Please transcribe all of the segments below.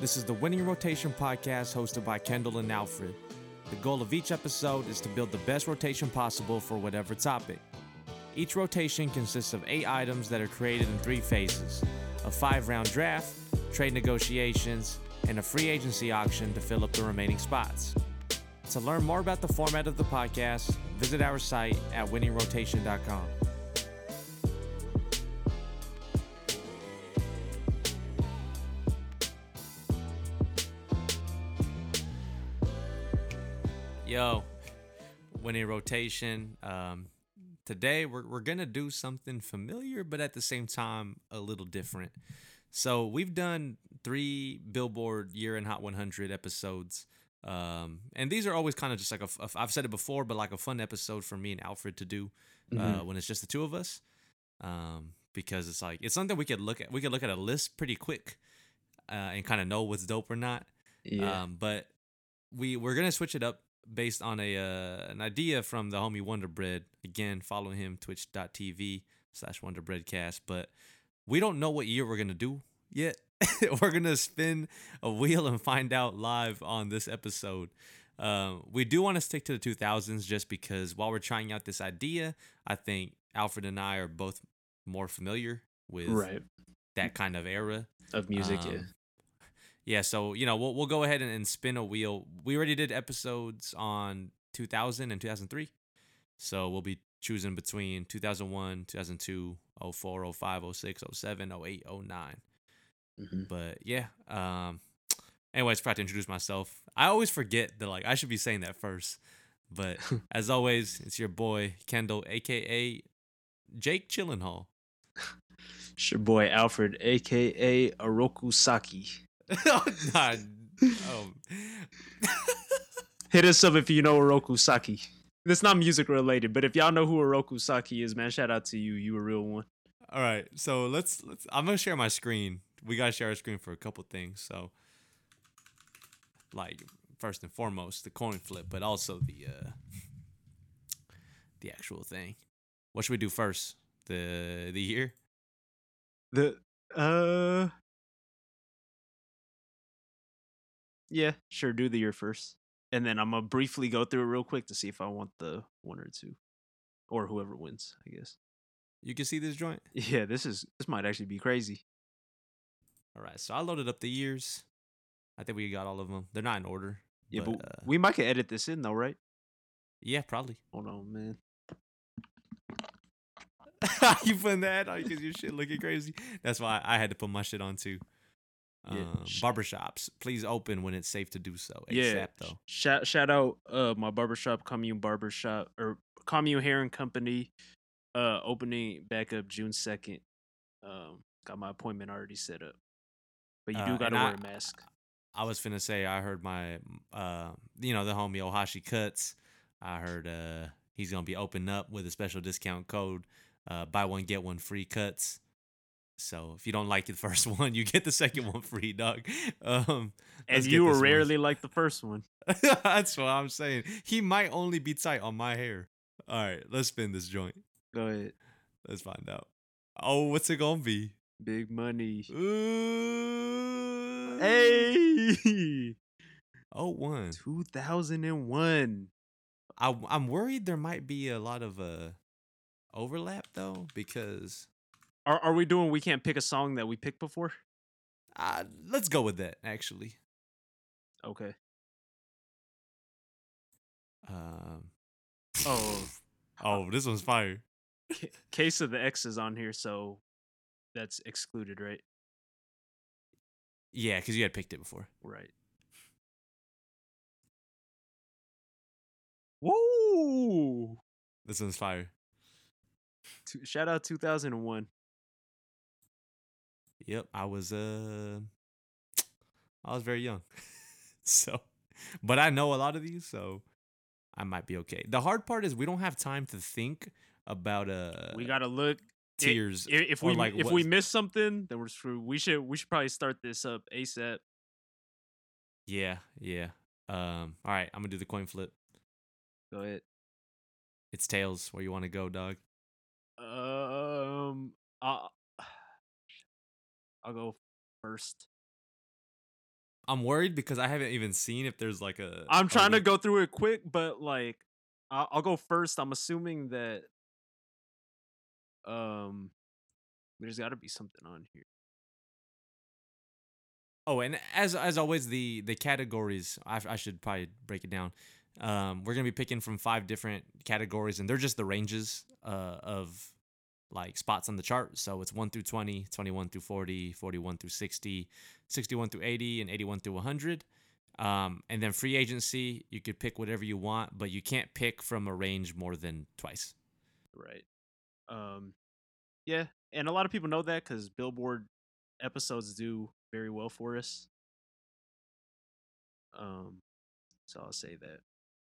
This is the Winning Rotation podcast hosted by Kendall and Alfred. The goal of each episode is to build the best rotation possible for whatever topic. Each rotation consists of 8 items that are created in 3 phases: a 5-round draft, trade negotiations, and a free agency auction to fill up the remaining spots. To learn more about the format of the podcast, visit our site at winningrotation.com. Yo, Winning Rotation. Today we're gonna do something familiar, but at the same time a little different. So we've done 3 Billboard Year in Hot 100 episodes, and these are always kind of just like I've said it before, but like a fun episode for me and Alfred to do when it's just the two of us, because it's like it's something we could look at a list pretty quick and kind of know what's dope or not. Yeah. But we're gonna switch it up. Based on an idea from the homie Wonder Bread. Again, follow him, twitch.tv/WonderBreadcast. But we don't know what year we're going to do yet. We're going to spin a wheel and find out live on this episode. We do want to stick to the 2000s just because while we're trying out this idea, I think Alfred and I are both more familiar with that kind of era. Of music, yeah. Yeah, so, you know, we'll go ahead and spin a wheel. We already did episodes on 2000 and 2003. So we'll be choosing between 2001, 2002, 04, 05, 06, 07, 08, 09. Mm-hmm. But, yeah. Anyways, I forgot to introduce myself. I always forget that, I should be saying that first. But, as always, it's your boy, Kendall, a.k.a. Jake Chillenhall. It's your boy, Alfred, a.k.a. Oroku Saki. Hit us up if you know Oroku Saki. It's not music related, but if y'all know who Oroku Saki is, man, shout out to you. You a real one. All right, so let's. I'm gonna share my screen. We gotta share our screen for a couple things. So, first and foremost, the coin flip, but also the actual thing. What should we do first? The year. Yeah, sure. Do the year first. And then I'm going to briefly go through it real quick to see if I want the one or two. Or whoever wins, I guess. You can see this joint? Yeah, this might actually be crazy. All right, so I loaded up the years. I think we got all of them. They're not in order. Yeah, but we might edit this in, though, right? Yeah, probably. Hold on, man. You putting that on because your shit looking crazy? That's why I had to put my shit on, too. Yeah. Barbershops, please open when it's safe to do so. Yeah, though. Shout out my barbershop, Commune Hair and Company, opening back up June 2nd. Got my appointment already set up, but you do gotta wear a mask. I was finna say I heard my the homie Ohashi Cuts. I heard he's gonna be opening up with a special discount code, buy one get one free cuts. So if you don't like the first one, you get the second one free, dog. And you were rarely like the first one. That's what I'm saying. He might only be tight on my hair. All right, let's spin this joint. Go ahead. Let's find out. Oh, what's it gonna be? Big money. Ooh. Hey. 01. 2001. I'm worried there might be a lot of overlap though, because. Are we doing we can't pick a song that we picked before? Let's go with that, actually. Okay. This one's fire. Case of the X is on here, so that's excluded, right? Yeah, because you had picked it before. Right. Whoa! This one's fire. Shout out 2001. Yep, I was very young, so, but I know a lot of these, so I might be okay. The hard part is we don't have time to think about we gotta look tiers. If we miss something, then we're screwed. We should probably start this up ASAP. Yeah. All right, I'm gonna do the coin flip. Go ahead. It's tails. Where you want to go, dog? I'll go first. I'm worried because I haven't even seen if there's like a... I'm trying to go through it quick, but like I'll go first. I'm assuming that there's got to be something on here. Oh, and as always, the categories, I should probably break it down. We're going to be picking from 5 different categories, and they're just the ranges of like spots on the chart. So it's 1 through 20, 21 through 40, 41 through 60, 61 through 80, and 81 through 100. And then free agency, you could pick whatever you want, but you can't pick from a range more than twice. Right. Yeah, and a lot of people know that because Billboard episodes do very well for us. So I'll say that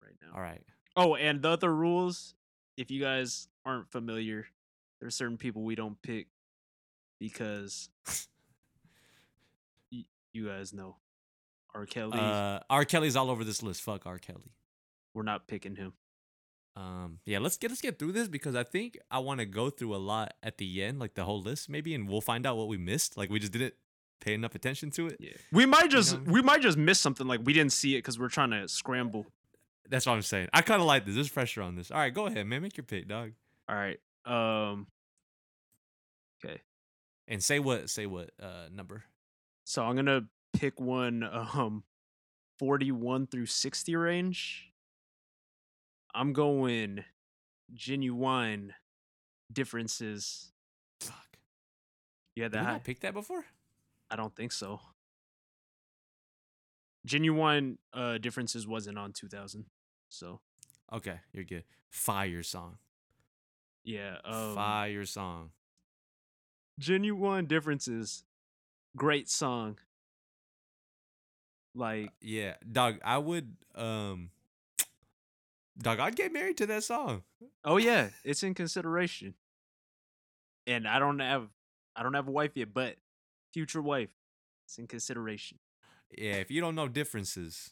right now. All right. Oh, and the other rules, if you guys aren't familiar, there are certain people we don't pick because you guys know R. Kelly. R. Kelly's all over this list. Fuck R. Kelly. We're not picking him. Yeah, let's get through this because I think I want to go through a lot at the end, like the whole list maybe, and we'll find out what we missed. Like we just didn't pay enough attention to it. Yeah. We might just miss something, like we didn't see it because we're trying to scramble. That's what I'm saying. I kind of like this. There's pressure on this. All right, go ahead, man. Make your pick, dog. All right. Okay. And say what number? So I'm gonna pick one 41 through 60 range. I'm going genuine differences. Fuck. Yeah, that. Did I pick that before? I don't think so. Genuine differences wasn't on 2000, so. Okay, you're good. Fire song. Yeah. Fire song. Genuine differences, great song. Like. Yeah, dog. I would. Dog, I'd get married to that song. Oh yeah, it's in consideration. And I don't have a wife yet, but future wife, it's in consideration. Yeah, if you don't know differences,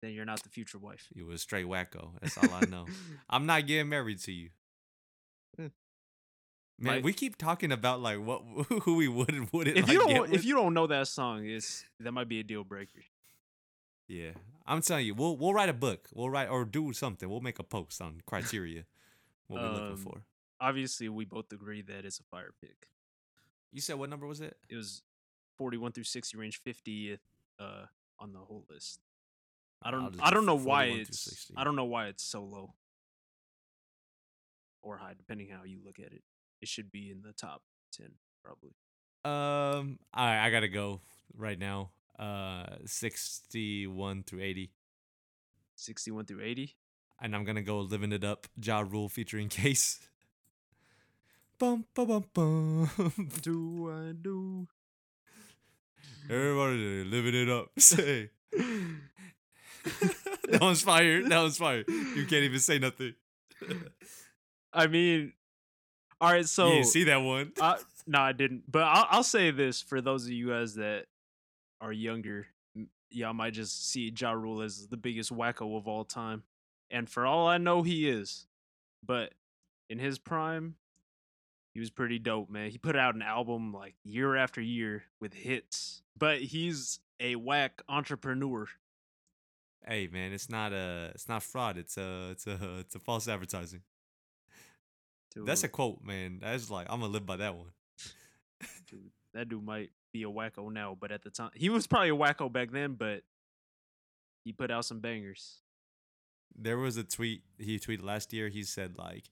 then you're not the future wife. You were a straight wacko. That's all I know. I'm not getting married to you. Man, like, we keep talking about like what who we would and wouldn't. If you don't know that song, that might be a deal breaker. Yeah, I'm telling you, we'll write a book. We'll write or do something. We'll make a post on criteria, what we're looking for. Obviously, we both agree that it's a fire pick. You said what number was it? It was 41 through 60 range, 50th on the whole list. I don't know why it's so low or high, depending how you look at it. It should be in the top 10 probably. I gotta go right now. 61 through 80. 61 through 80? And I'm going to go Living It Up, Ja Rule featuring Case. Bum, bum, bum, bum. Do I do? Everybody living it up. Say. That one's fire. You can't even say nothing. I mean, all right, so. You didn't see that one? No, I didn't. But I'll say this for those of you guys that are younger, y'all might just see Ja Rule as the biggest wacko of all time. And for all I know, he is. But in his prime, he was pretty dope, man. He put out an album like year after year with hits. But he's a whack entrepreneur. Hey man, it's not fraud. It's a false advertising. Dude. That's a quote, man. That's like, I'm gonna live by that one. Dude, that dude might be a wacko now, but at the time he was probably a wacko back then, but he put out some bangers. There was a tweet he tweeted last year. He said like,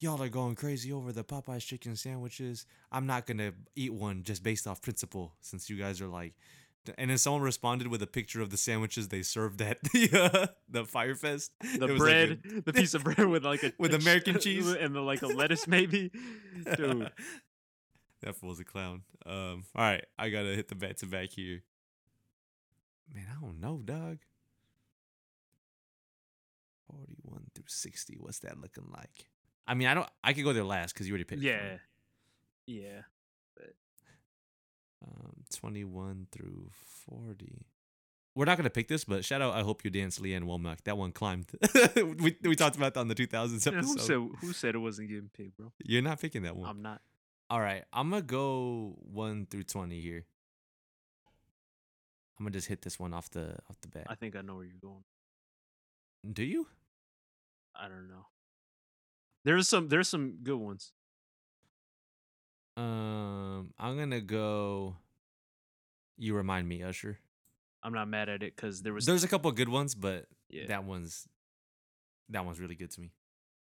y'all are going crazy over the Popeye's chicken sandwiches. I'm not gonna eat one just based off principle, since you guys are like. And then someone responded with a picture of the sandwiches they served at the Fyre Fest. The bread, like the piece of bread with like a with American cheese and like a lettuce maybe. Dude, that fool's a clown. All right, I got to hit the back-to-back here. Man, I don't know, dog. 41 through 60, what's that looking like? I mean, I could go there last because you already picked. Yeah. Right? Yeah. But 21 through 40. We're not going to pick this, but shout out I Hope You Dance, Leanne Womack. That one climbed. we talked about that on the 2000s episode. Who said it wasn't getting picked, bro? You're not picking that one. I'm not. All right, I'm going to go 1 through 20 here. I'm gonna just hit this one off the bat. I think I know where you're going. Do you? I don't know. There's some good ones. I'm gonna go. You Remind Me, Usher. I'm not mad at it because there's a couple of good ones, but yeah. that one's really good to me.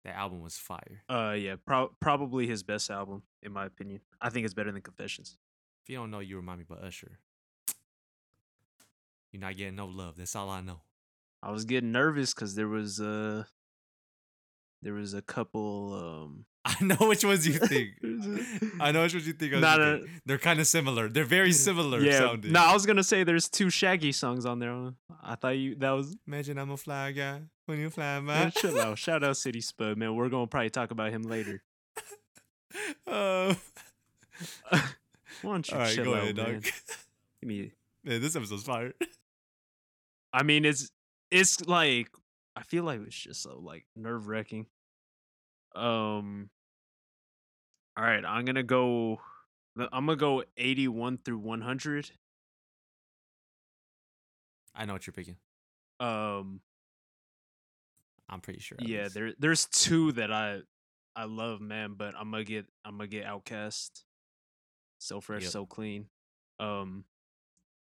That album was fire. Yeah, probably his best album in my opinion. I think it's better than Confessions. If you don't know You Remind Me by Usher, you're not getting no love. That's all I know. I was getting nervous because there was a couple. I know which ones you think. They're kind of similar. They're very similar sounding. No, I was gonna say there's two Shaggy songs on there. I thought Imagine I'm a fly guy when you fly by. Chill out. Shout out City Spud, man. We're gonna probably talk about him later. Why don't you chill go out, ahead, man? Dog. Man, this episode's fire. I mean, it's like I feel like it's just so like nerve wracking. All right, I'm gonna go 81 through 100. I know what you're picking. I'm pretty sure. Yeah, there's two that I love, man, but I'm gonna get Outkast. So Fresh, So Clean.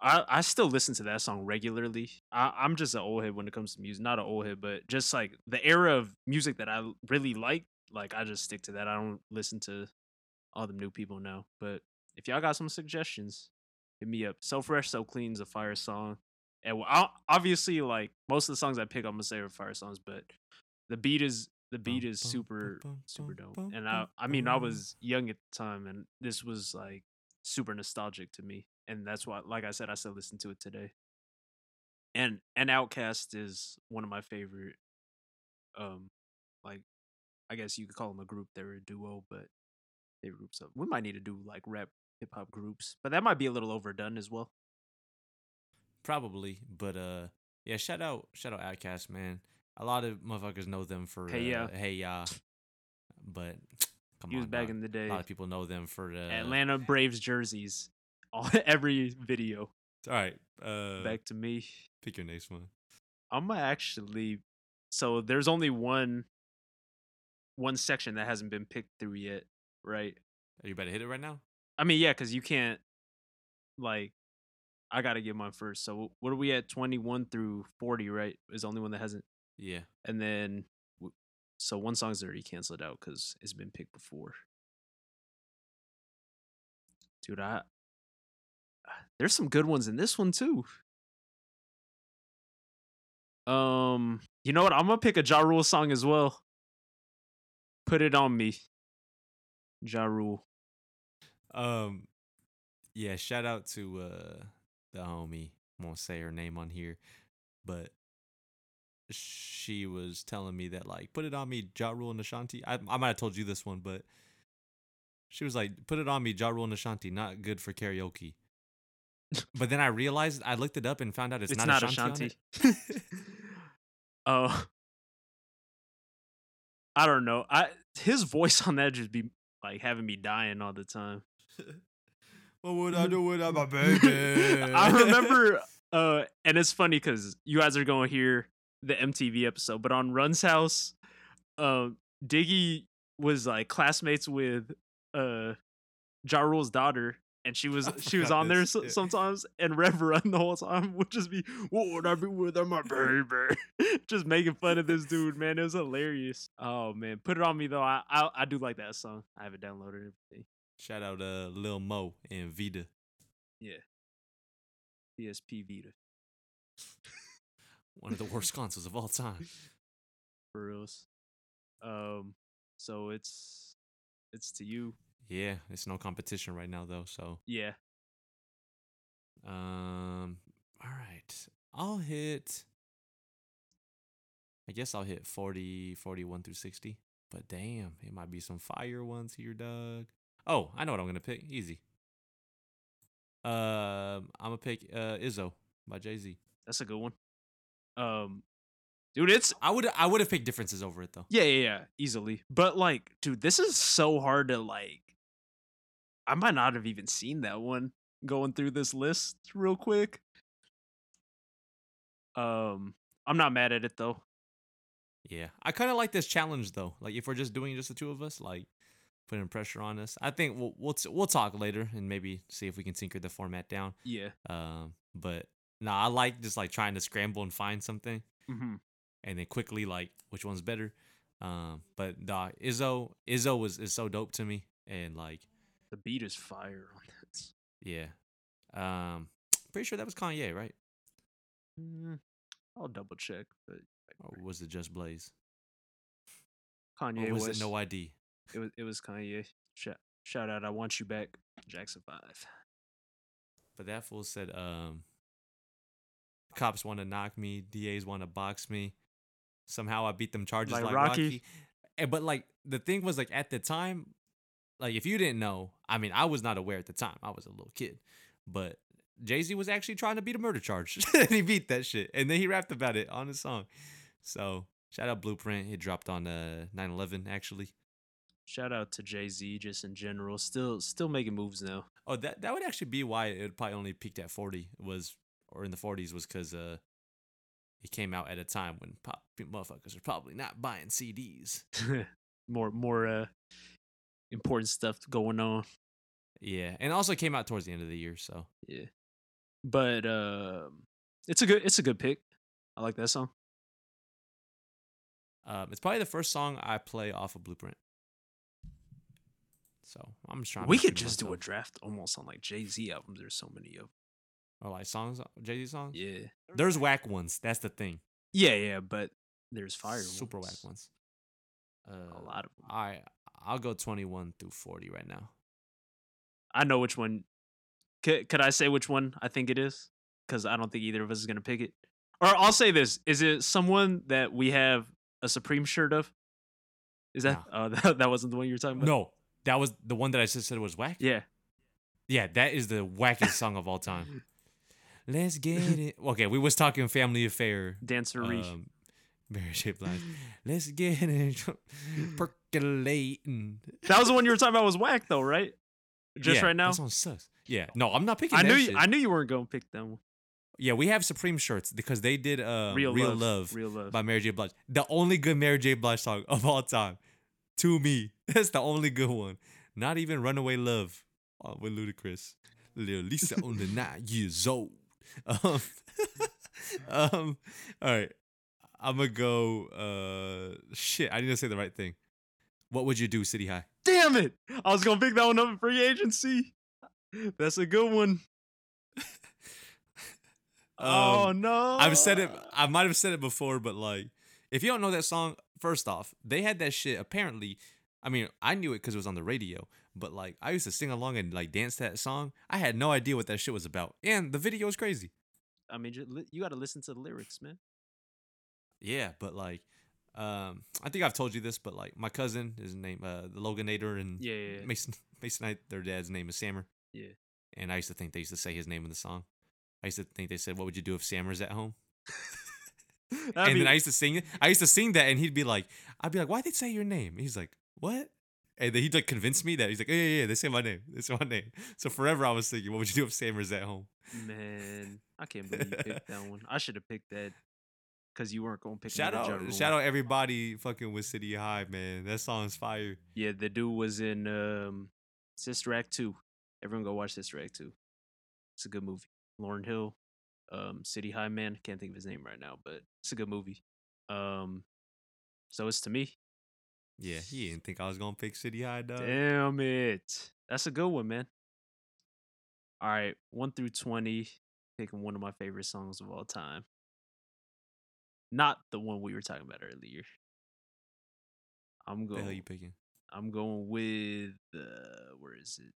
I still listen to that song regularly. I'm just an old head when it comes to music. Not an old head, but just like the era of music that I really like I just stick to that. I don't listen to all the new people now. But if y'all got some suggestions, hit me up. So Fresh, So Clean is a fire song. And I'll, obviously, like most of the songs I pick, I'm gonna say are fire songs. But the beat is super dope. And I was young at the time, and this was like super nostalgic to me. And that's why, like I said, I still listen to it today. And Outkast is one of my favorite, like, I guess you could call them a group. They're a duo, but they groups up. We might need to do, like, rap, hip-hop groups. But that might be a little overdone as well. Probably. But, yeah, shout out Outkast, man. A lot of motherfuckers know them for Hey Ya. But, come on. He was back in the day. A lot of people know them for Atlanta Braves jerseys. Every video. All right. Back to me. Pick your next one. I'm actually... So there's only one section that hasn't been picked through yet, right? Are you about to hit it right now? I mean, yeah, because you can't... Like, I got to get mine first. So what are we at? 21 through 40, right? Is the only one that hasn't... Yeah. And then... So one song's already canceled out because it's been picked before. Dude, there's some good ones in this one too. You know what? I'm gonna pick a Ja Rule song as well. Put It On Me. Ja Rule. Yeah, shout out to the homie. I won't say her name on here, but she was telling me that like Put It On Me, Ja Rule and Ashanti. I might have told you this one, but she was like, Put It On Me, Ja Rule and Ashanti, not good for karaoke. But then I realized, I looked it up and found out it's not Ashanti. Oh, I don't know. His voice on that just be like having me dying all the time. What would I do without my baby? I remember, and it's funny because you guys are going to hear the MTV episode, but on Run's House, Diggy was like classmates with Ja Rule's daughter. And she was on there sometimes, and Rev Run the whole time would just be, what would I be without my baby? Just making fun of this dude, man. It was hilarious. Oh, man. Put It On Me, though. I do like that song. I have it downloaded and everything. Shout out Lil Mo and Vita. Yeah. PSP Vita. One of the worst consoles of all time. For reals. So it's to you. Yeah, it's no competition right now though, so yeah. All right. I guess I'll hit 40, 41 through 60. But damn, it might be some fire ones here, Doug. Oh, I know what I'm gonna pick. Easy. I'm gonna pick Izzo by Jay-Z. That's a good one. Dude, I would have picked Differences over it though. Yeah, easily. But like, dude, this is so hard to like. I might not have even seen that one going through this list real quick. I'm not mad at it though. Yeah, I kind of like this challenge though. Like if we're just doing just the two of us, like putting pressure on us. I think we'll talk later and maybe see if we can tinker the format down. Yeah. But no, I like just like trying to scramble and find something, mm-hmm. and then quickly like which one's better. But dog, Izzo is so dope to me, and like the beat is fire on this. Yeah. Pretty sure that was Kanye, right? I'll double check, but or was it just Blaze? Kanye or was it No ID? It was Kanye. Shout out, I Want You Back, Jackson 5. But that fool said, cops want to knock me, DAs want to box me. Somehow I beat them charges like Rocky. And, but like the thing was like at the time, like if you didn't know, I mean I was not aware at the time. I was a little kid, but Jay-Z was actually trying to beat a murder charge, and he beat that shit. And then he rapped about it on his song. So shout out Blueprint. It dropped on 9/11 actually. Shout out to Jay-Z just in general. Still making moves now. Oh, that would actually be why it probably only peaked at 40 was, or in the 40s was because it came out at a time when motherfuckers are probably not buying CDs. more important stuff going on. Yeah, and also came out towards the end of the year. So yeah. But it's a good pick. I like that song. It's probably the first song I play off of Blueprint. So I'm just trying. We could just do a draft almost on like Jay-Z albums. There's so many of them. Or like songs, Jay-Z songs. Yeah, there's whack ones. That's the thing. Yeah, but there's fire, super whack ones. A lot of them. All right, I'll go 21 through 40 right now. I know which one. Could I say which one I think it is? Because I don't think either of us is going to pick it. Or I'll say this. Is it someone that we have a Supreme shirt of? Is that that wasn't the one you were talking about? No, that was the one that I just said was whack? Yeah, that is the wackiest song of all time. Let's get it. Okay, we was talking Family Affair. Dancery. Mary J. Blige. Let's get it. Percolating. That was the one you were talking about was whack though, right? Right now? That song sucks. Yeah. No, I'm not picking that shit. I knew you weren't going to pick that one. Yeah, we have Supreme shirts because they did Real Love by Mary J. Blige. The only good Mary J. Blige song of all time. To me. That's the only good one. Not even Runaway Love with Ludacris. Lil Lisa only 9 years old. All right. I'm going to go... shit, I need to say the right thing. What would you do, City High? Damn it! I was going to pick that one up in free agency. That's a good one. Oh, no. I've said it. I might have said it before, but like, if you don't know that song, first off, they had that shit apparently. I mean, I knew it because it was on the radio, but like, I used to sing along and like dance that song. I had no idea what that shit was about. And the video is crazy. I mean, you got to listen to the lyrics, man. Yeah, but like, I think I've told you this, but like my cousin, his name, the Loganator, and Masonite, their dad's name is Sammer. Yeah. And I used to think they used to say his name in the song. I used to think they said, "What would you do if Sammer's at home?" Then I used to sing it. I used to sing that, and he'd be like, "I'd be like, why'd they say your name?" And he's like, "What?" And then he'd like convince me that he's like, "Yeah, they say my name. They say my name." So forever I was thinking, "What would you do if Sammer's at home?" Man, I can't believe you picked that one. I should have picked that. Cause you weren't gonna pick. Shout out everybody fucking with City High, man. That song's fire. Yeah, the dude was in Sister Act 2. Everyone go watch Sister Act 2. It's a good movie. Lauryn Hill, City High man. Can't think of his name right now, but it's a good movie. So it's to me. Yeah, he didn't think I was gonna pick City High, dog. Damn it, that's a good one, man. All right, 1 through 20, picking one of my favorite songs of all time. Not the one we were talking about earlier. I'm going. The hell you picking? I'm going with where is it?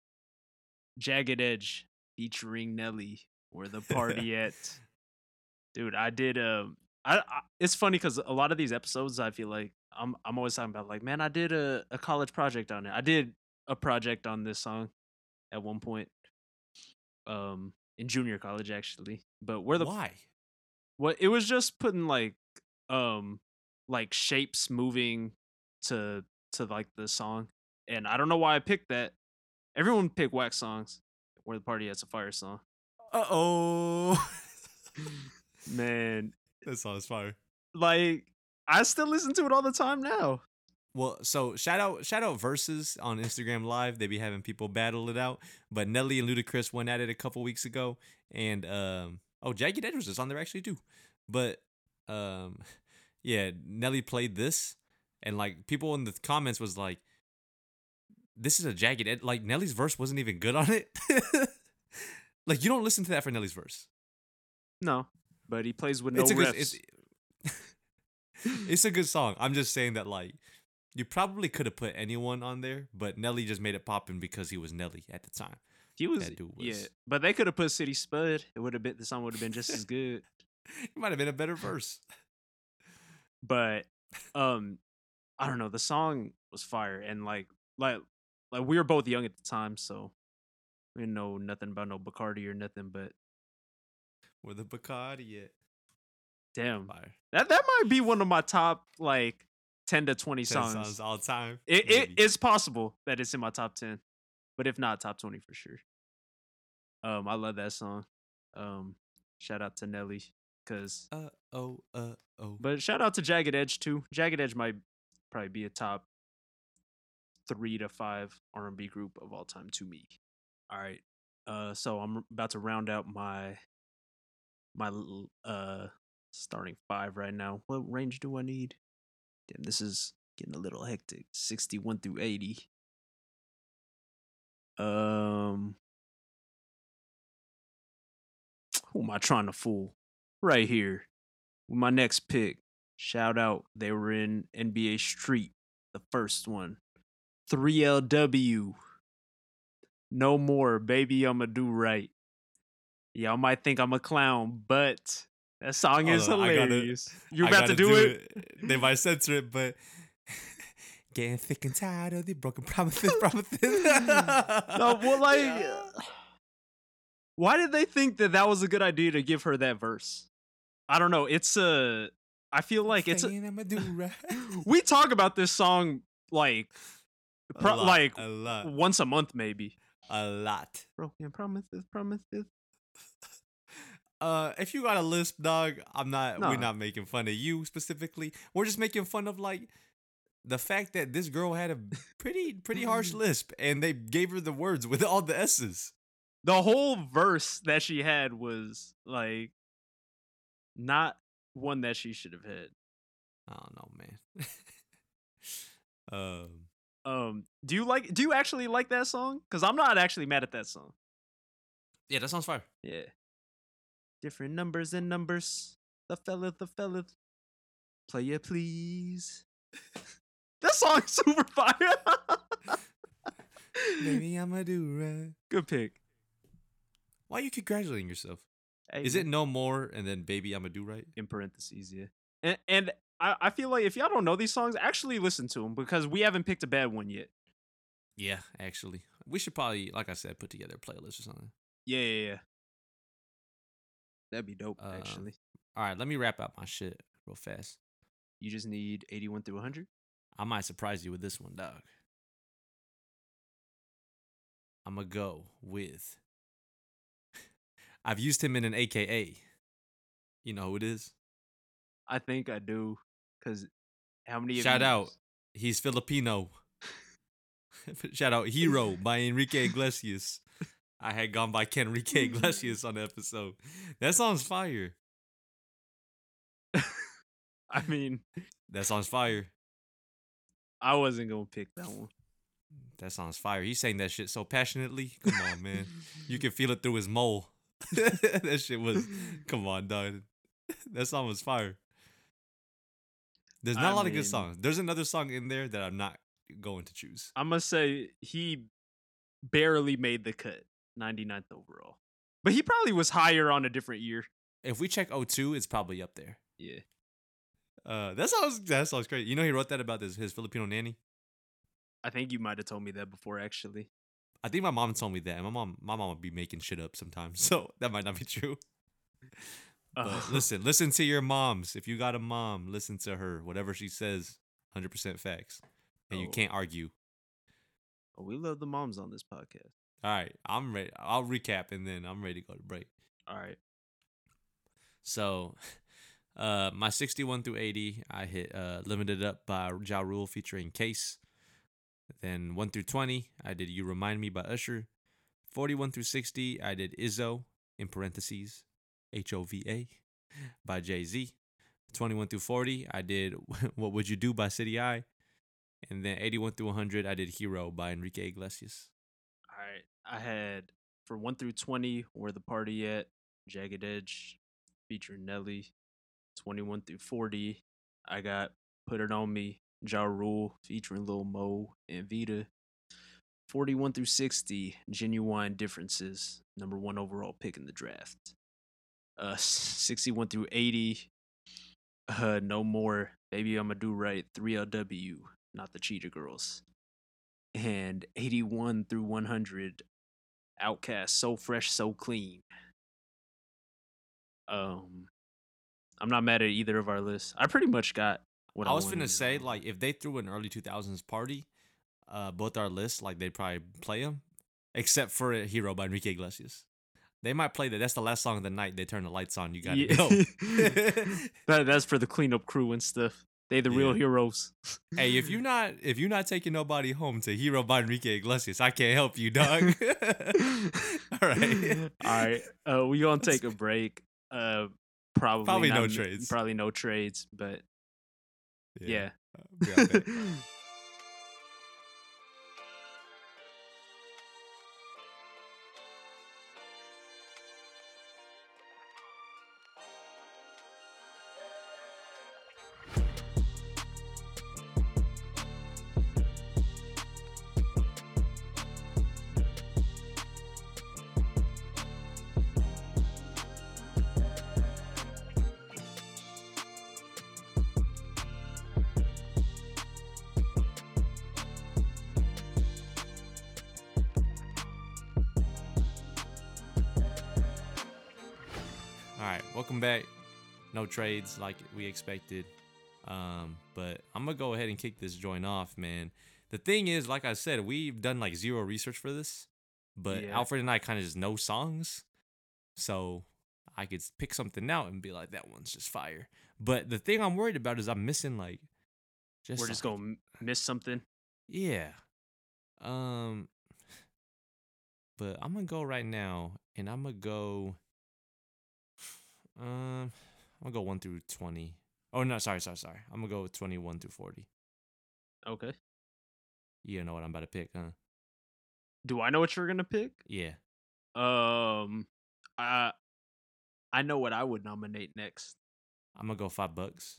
Jagged Edge featuring Nelly. Where the party at? Dude, I did. I it's funny because a lot of these episodes, I feel like I'm always talking about like, man, I did a college project on it. I did a project on this song at one point. In junior college actually, but where the why? What it was just putting like shapes moving to like the song, and I don't know why I picked that. Everyone pick whack songs. Where the party has a fire song. Man, That song is fire. Like, I still listen to it all the time now. Well, so shout out Versus on Instagram Live. They be having people battle it out. But Nelly and Ludacris went at it a couple weeks ago, and Jagged Edge was on there actually too. But yeah, Nelly played this, and like people in the comments was like, "This is a Jagged Edge." Like Nelly's verse wasn't even good on it. Like you don't listen to that for Nelly's verse. No, but he plays with no riffs. It's a good song. I'm just saying that like. You probably could have put anyone on there, but Nelly just made it poppin' because he was Nelly at the time. He was, yeah. But they could have put City Spud. It would have been, the song would have been just as good. It might have been a better verse. But I don't know. The song was fire, and like we were both young at the time, so we didn't know nothing about no Bacardi or nothing. But where the Bacardi at? Damn, fire. That might be one of my top like. 10 to 20 songs all time. It is possible that it's in my top 10, but if not, top 20 for sure. I love that song. Shout out to Nelly, cause But shout out to Jagged Edge too. Jagged Edge might probably be a top 3 to 5 R&B group of all time to me. All right, so I'm about to round out my starting five right now. What range do I need? Damn, this is getting a little hectic. 61 through 80. Who am I trying to fool? Right here. With my next pick. Shout out. They were in NBA Street. The first one. 3LW. No more. Baby, I'ma do right. Y'all might think I'm a clown, but... That song is hilarious. You're about to do it. They might censor it, but getting thick and tired of the broken promises. No, well, like, why did they think that was a good idea to give her that verse? I don't know. I feel like it's. We talk about this song a lot. Once a month, maybe. A lot. Broken promises. If you got a lisp, dog, we're not making fun of you specifically. We're just making fun of like the fact that this girl had a pretty harsh lisp, and they gave her the words with all the S's. The whole verse that she had was like not one that she should have had. I don't know, man. Do you actually like that song? Because I'm not actually mad at that song. Yeah, that sounds fire. Yeah. Different numbers and numbers. The fella. Play it, please. That song's super fire. Maybe I'm a do-rag. Good pick. Why are you congratulating yourself? Hey, Is it no more and then baby I'm a do-right? In parentheses, yeah. And I feel like if y'all don't know these songs, actually listen to them because we haven't picked a bad one yet. Yeah, actually. We should probably, like I said, put together a playlist or something. Yeah. That'd be dope, actually. All right, let me wrap up my shit real fast. You just need 81 through 100? I might surprise you with this one, dog. I'm going to go with... I've used him in an AKA. You know who it is? I think I do, because how many of you... Shout out. He's Filipino. Shout out Hero by Enrique Iglesias. I had gone by Enrique Iglesias on the episode. That song's fire. I mean, that song's fire. I wasn't gonna pick that one. That song's fire. He sang that shit so passionately. Come on, man. You can feel it through his mole. That shit was. Come on, dog. That song was fire. There's not a lot of good songs. There's another song in there that I'm not going to choose. I'm gonna say he barely made the cut. 99th overall. But he probably was higher on a different year. If we check 02, it's probably up there. Yeah. That sounds crazy. You know he wrote that about his Filipino nanny? I think you might have told me that before, actually. I think my mom told me that. And my mom would be making shit up sometimes, so that might not be true. But listen to your moms. If you got a mom, listen to her. Whatever she says, 100% facts. And you can't argue. Oh, we love the moms on this podcast. All right, I'm ready. I'll recap and then I'm ready to go to break. All right. So, My 61 through 80, I hit Limited Up by Ja Rule featuring Case. Then 1 through 20, I did You Remind Me by Usher. 41 through 60, I did Izzo, in parentheses, H-O-V-A, by Jay-Z. 21 through 40, I did What Would You Do by City High. And then 81 through 100, I did Hero by Enrique Iglesias. All right. I had, for 1 through 20, Where the Party At, Jagged Edge, featuring Nelly. 21 through 40, I got Put It On Me, Ja Rule, featuring Lil Mo and Vita. 41 through 60, Genuine Differences, number one overall pick in the draft. 61 through 80, No More, Baby I'ma Do Right, 3LW, Not the Cheetah Girls. And 81 through 100, Outkast, So Fresh, So Clean. I'm not mad at either of our lists. I pretty much got what I was going to say, like, if they threw an early 2000s party, both our lists, like, they'd probably play them, except for a Hero by Enrique Iglesias. They might play that. That's the last song of the night. They turn the lights on. You got to go. That's for the cleanup crew and stuff. They the real heroes. Hey, if you're not taking nobody home to Hero by Enrique Iglesias, I can't help you, dog. All right. We gonna take a break. Probably no trades. Probably no trades, but yeah. Welcome back. No trades like we expected. But I'm going to go ahead and kick this joint off, man. The thing is, like I said, we've done like zero research for this. But Alfred and I kind of just know songs. So I could pick something out and be like, that one's just fire. But the thing I'm worried about is I'm missing like... We're just going to miss something? Yeah. But I'm going to go right now and I'm going to go... I'll go 1 through 20. Oh, no, sorry. I'm going to go with 21 through 40. Okay. You don't know what I'm about to pick, huh? Do I know what you're going to pick? Yeah. I know what I would nominate next. I'm going to go $5.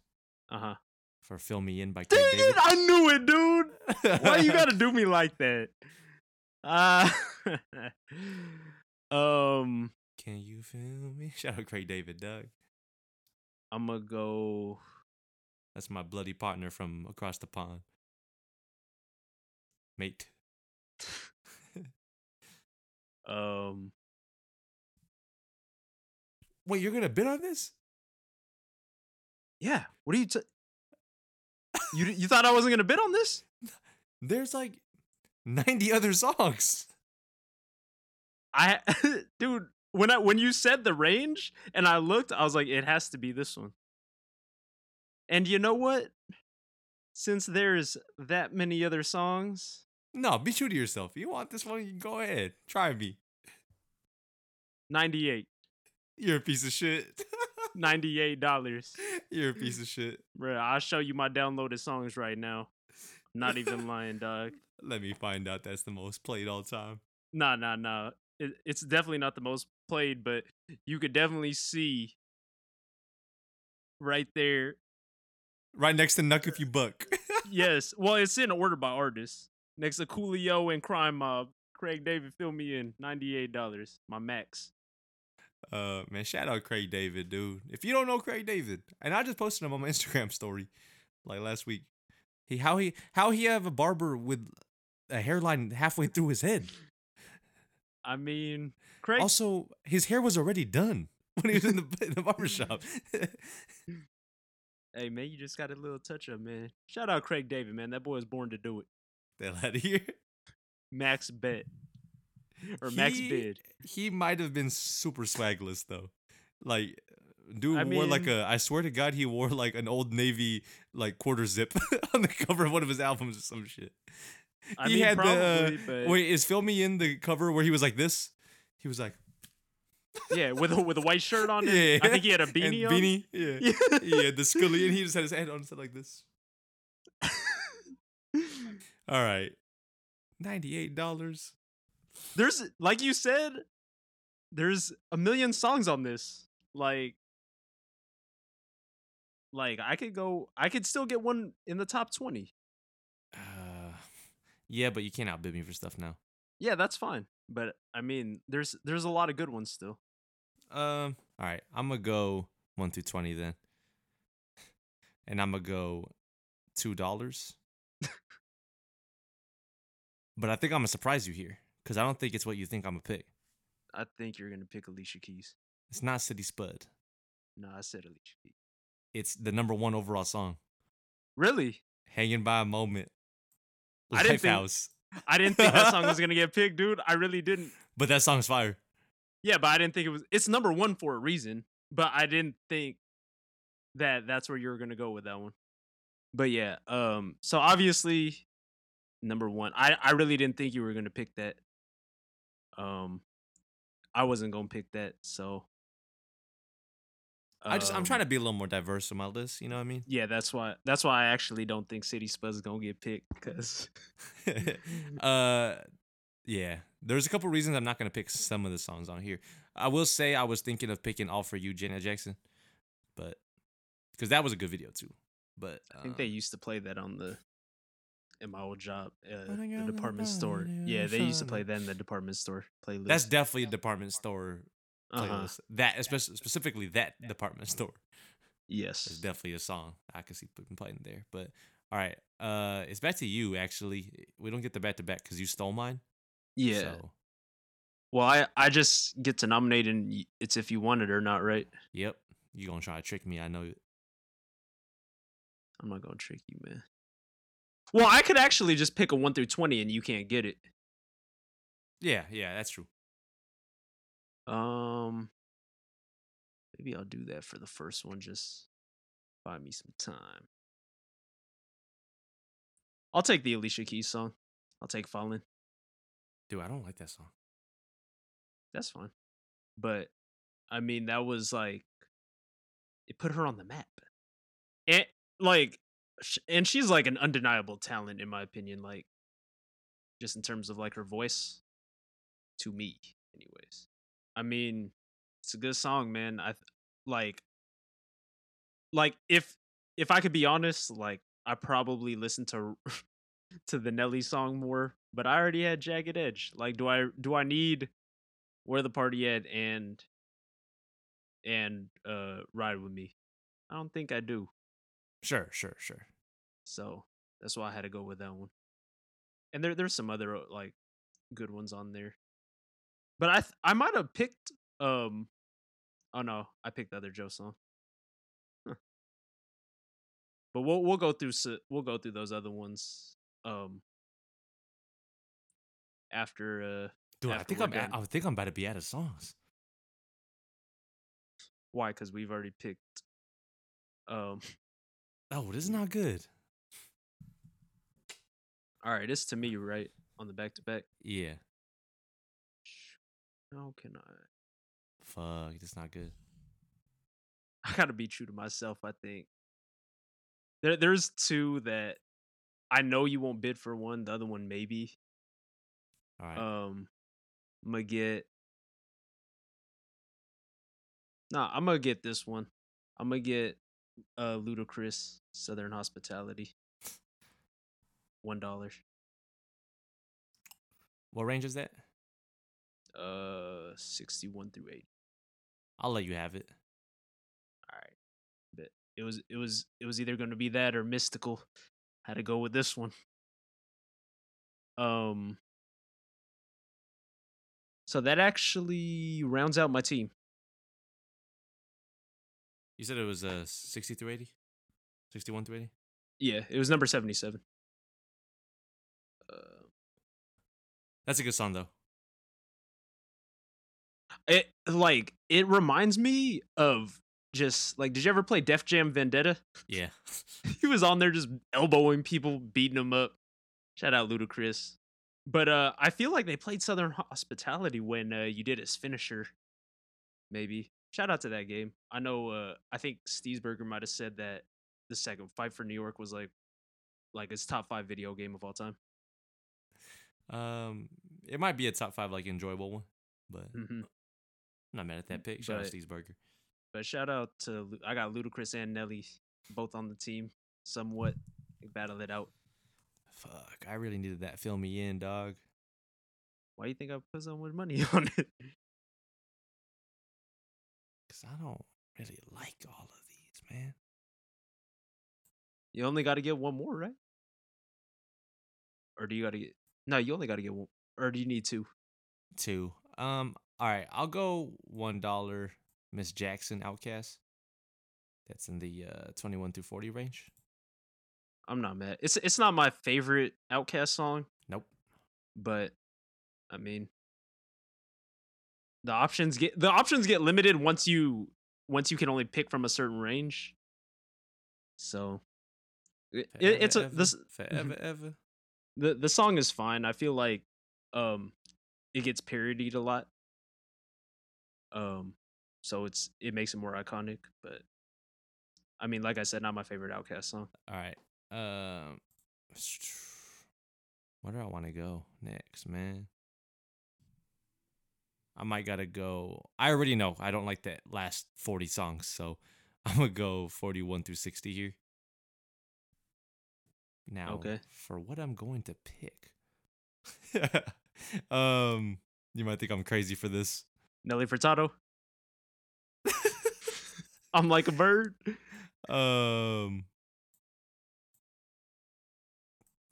Uh-huh. For Fill Me In by Craig David. I knew it, dude. Why you got to do me like that? Can you feel me? Shout out Craig David, Doug. I'm going to go... That's my bloody partner from across the pond. Mate. Wait, you're going to bid on this? Yeah. What are you... You thought I wasn't going to bid on this? There's like 90 other songs. Dude... When you said the range and I looked, I was like, it has to be this one. And you know what? Since there's that many other songs... No, be true to yourself. You want this one, you can go ahead. Try me. 98. You're a piece of shit. $98. You're a piece of shit. Bro, I'll show you my downloaded songs right now. I'm not even lying, dog. Let me find out that's the most played all time. Nah. It's definitely not the most played, but you could definitely see right there. Right next to Knuck If You Buck. Yes. Well, it's in order by artists. Next to Coolio and Crime Mob. Craig David, Fill Me In, $98. My max. Man, shout out Craig David, dude. If you don't know Craig David, and I just posted him on my Instagram story like last week. How he have a barber with a hairline halfway through his head. I mean, Craig. Also, his hair was already done when he was in the barbershop. Hey, man, you just got a little touch up, man. Shout out Craig David, man. That boy was born to do it. That out of here. Max bet. Or max bid. He might have been super swagless, though. Like, Dude wore like a, I swear to God, he wore like an old Navy like quarter zip on the cover of one of his albums or some shit. He had probably, but... Wait, is Fill Me In the cover where he was like this? He was like... Yeah, with a white shirt on. Yeah. I think he had a beanie and on. Beanie, yeah. Yeah, the Scully, and he just had his head on his head like this. All right. $98. There's, like you said, there's a million songs on this. Like I could still get one in the top 20. Yeah, but you can't outbid me for stuff now. Yeah, that's fine. But I mean, there's a lot of good ones still. All right, I'm gonna go 1 through 20 then, and I'm gonna go $2. But I think I'm gonna surprise you here because I don't think it's what you think I'm gonna pick. I think you're gonna pick Alicia Keys. It's not City Spud. No, I said Alicia Keys. It's the number 1 overall song. Really? Hanging by a Moment. I didn't think that song was going to get picked, dude. I really didn't. But that song's fire. Yeah, but I didn't think it was. It's number 1 for a reason. But I didn't think that that's where you were going to go with that one. But yeah, so obviously, number 1. I really didn't think you were going to pick that. I wasn't going to pick that, so. I'm trying to be a little more diverse on my list, you know what I mean? Yeah, that's why I actually don't think City Spud is gonna get picked because, yeah, there's a couple reasons I'm not gonna pick some of the songs on here. I will say I was thinking of picking All For You, Janet Jackson, but because that was a good video too. But I think they used to play that at my old job, the department store. Yeah, they used to play that in the department store playlist. That's definitely a department store. Uh-huh. That specifically that department store. Yes, it's definitely a song I can see playing there. But all right, it's back to you. Actually, we don't get the back to back because you stole mine. Yeah. So. Well, I just get to nominate, and it's if you want it or not, right? Yep. You gonna try to trick me? I know it. I'm not gonna trick you, man. Well, I could actually just pick a 1 through 20, and you can't get it. Yeah, that's true. Maybe I'll do that for the first one. Just buy me some time. I'll take the Alicia Keys song. I'll take Fallin'. Dude, I don't like that song. That's fine. But, I mean, that was like, it put her on the map. And, like, and she's like an undeniable talent, in my opinion. Like, just in terms of like her voice, to me, anyways. I mean, it's a good song, man. Like if I could be honest, like I probably listen to the Nelly song more, but I already had Jagged Edge. Like, do I need Where the Party At and Ride With Me? I don't think I do. Sure. So that's why I had to go with that one. And there's some other like good ones on there. But I might have picked oh no, I picked the other Joe song. Huh. But we'll go through those other ones after. Dude, after I think I'm about to be out of songs. Why? Because we've already picked. Oh, this is not good. All right, it's to me, right, on the back to back. Yeah. How can I? Fuck, that's not good. I gotta be true to myself, I think. There's two that I know you won't bid for one, the other one maybe. All right. I'm gonna get this one. I'm gonna get Ludacris, Southern Hospitality. $1. What range is that? 61 through 80. I'll let you have it. All right, but it was either going to be that or Mystical. Had to go with this one. So that actually rounds out my team. You said it was 60 through 80, 61 through 80. Yeah, it was number 77. That's a good song though. It reminds me of just like, did you ever play Def Jam Vendetta? Yeah. He was on there just elbowing people, beating them up. Shout out Ludacris. But I feel like they played Southern Hospitality when you did his finisher, maybe. Shout out to that game. I know, I think Steesberger might have said that the second Fight for New York was like his top five video game of all time. It might be a top five, like, enjoyable one, but I'm not mad at that pick. Shout out Steesberger. But shout out to, I got Ludacris and Nelly both on the team, somewhat. They battle it out. Fuck, I really needed that fill me in, dog. Why do you think I put so much money on it? Because I don't really like all of these, man. You only got to get one more, right? Or do you got to get... No, you only got to get one. Or do you need two? Two. All right, I'll go $1 Miss Jackson Outkast. That's in the 21 through 40 range. I'm not mad. It's not my favorite Outkast song. Nope. But I mean, the options get limited once you can only pick from a certain range. So the song is fine. I feel like it gets parodied a lot. So it makes it more iconic, but I mean, like I said, not my favorite Outkast song. All right. Where do I want to go next, man? I might gotta go. I already know I don't like that last 40 songs, so I'm gonna go 41 through 60 here. Now, okay. For what I'm going to pick, you might think I'm crazy for this. Nelly Furtado. I'm like a bird.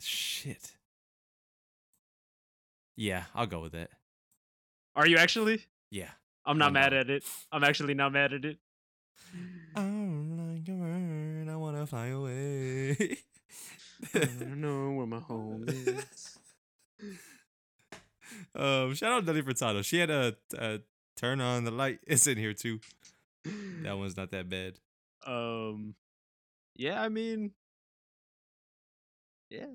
Shit. Yeah, I'll go with it. Are you actually? Yeah. I'm not mad at it. I'm actually not mad at it. I'm like a bird. I want to fly away. I don't know where my home is. Shout out Nelly Furtado. She had a Turn On the Light. It's in here too. That one's not that bad. Yeah, I mean, yeah.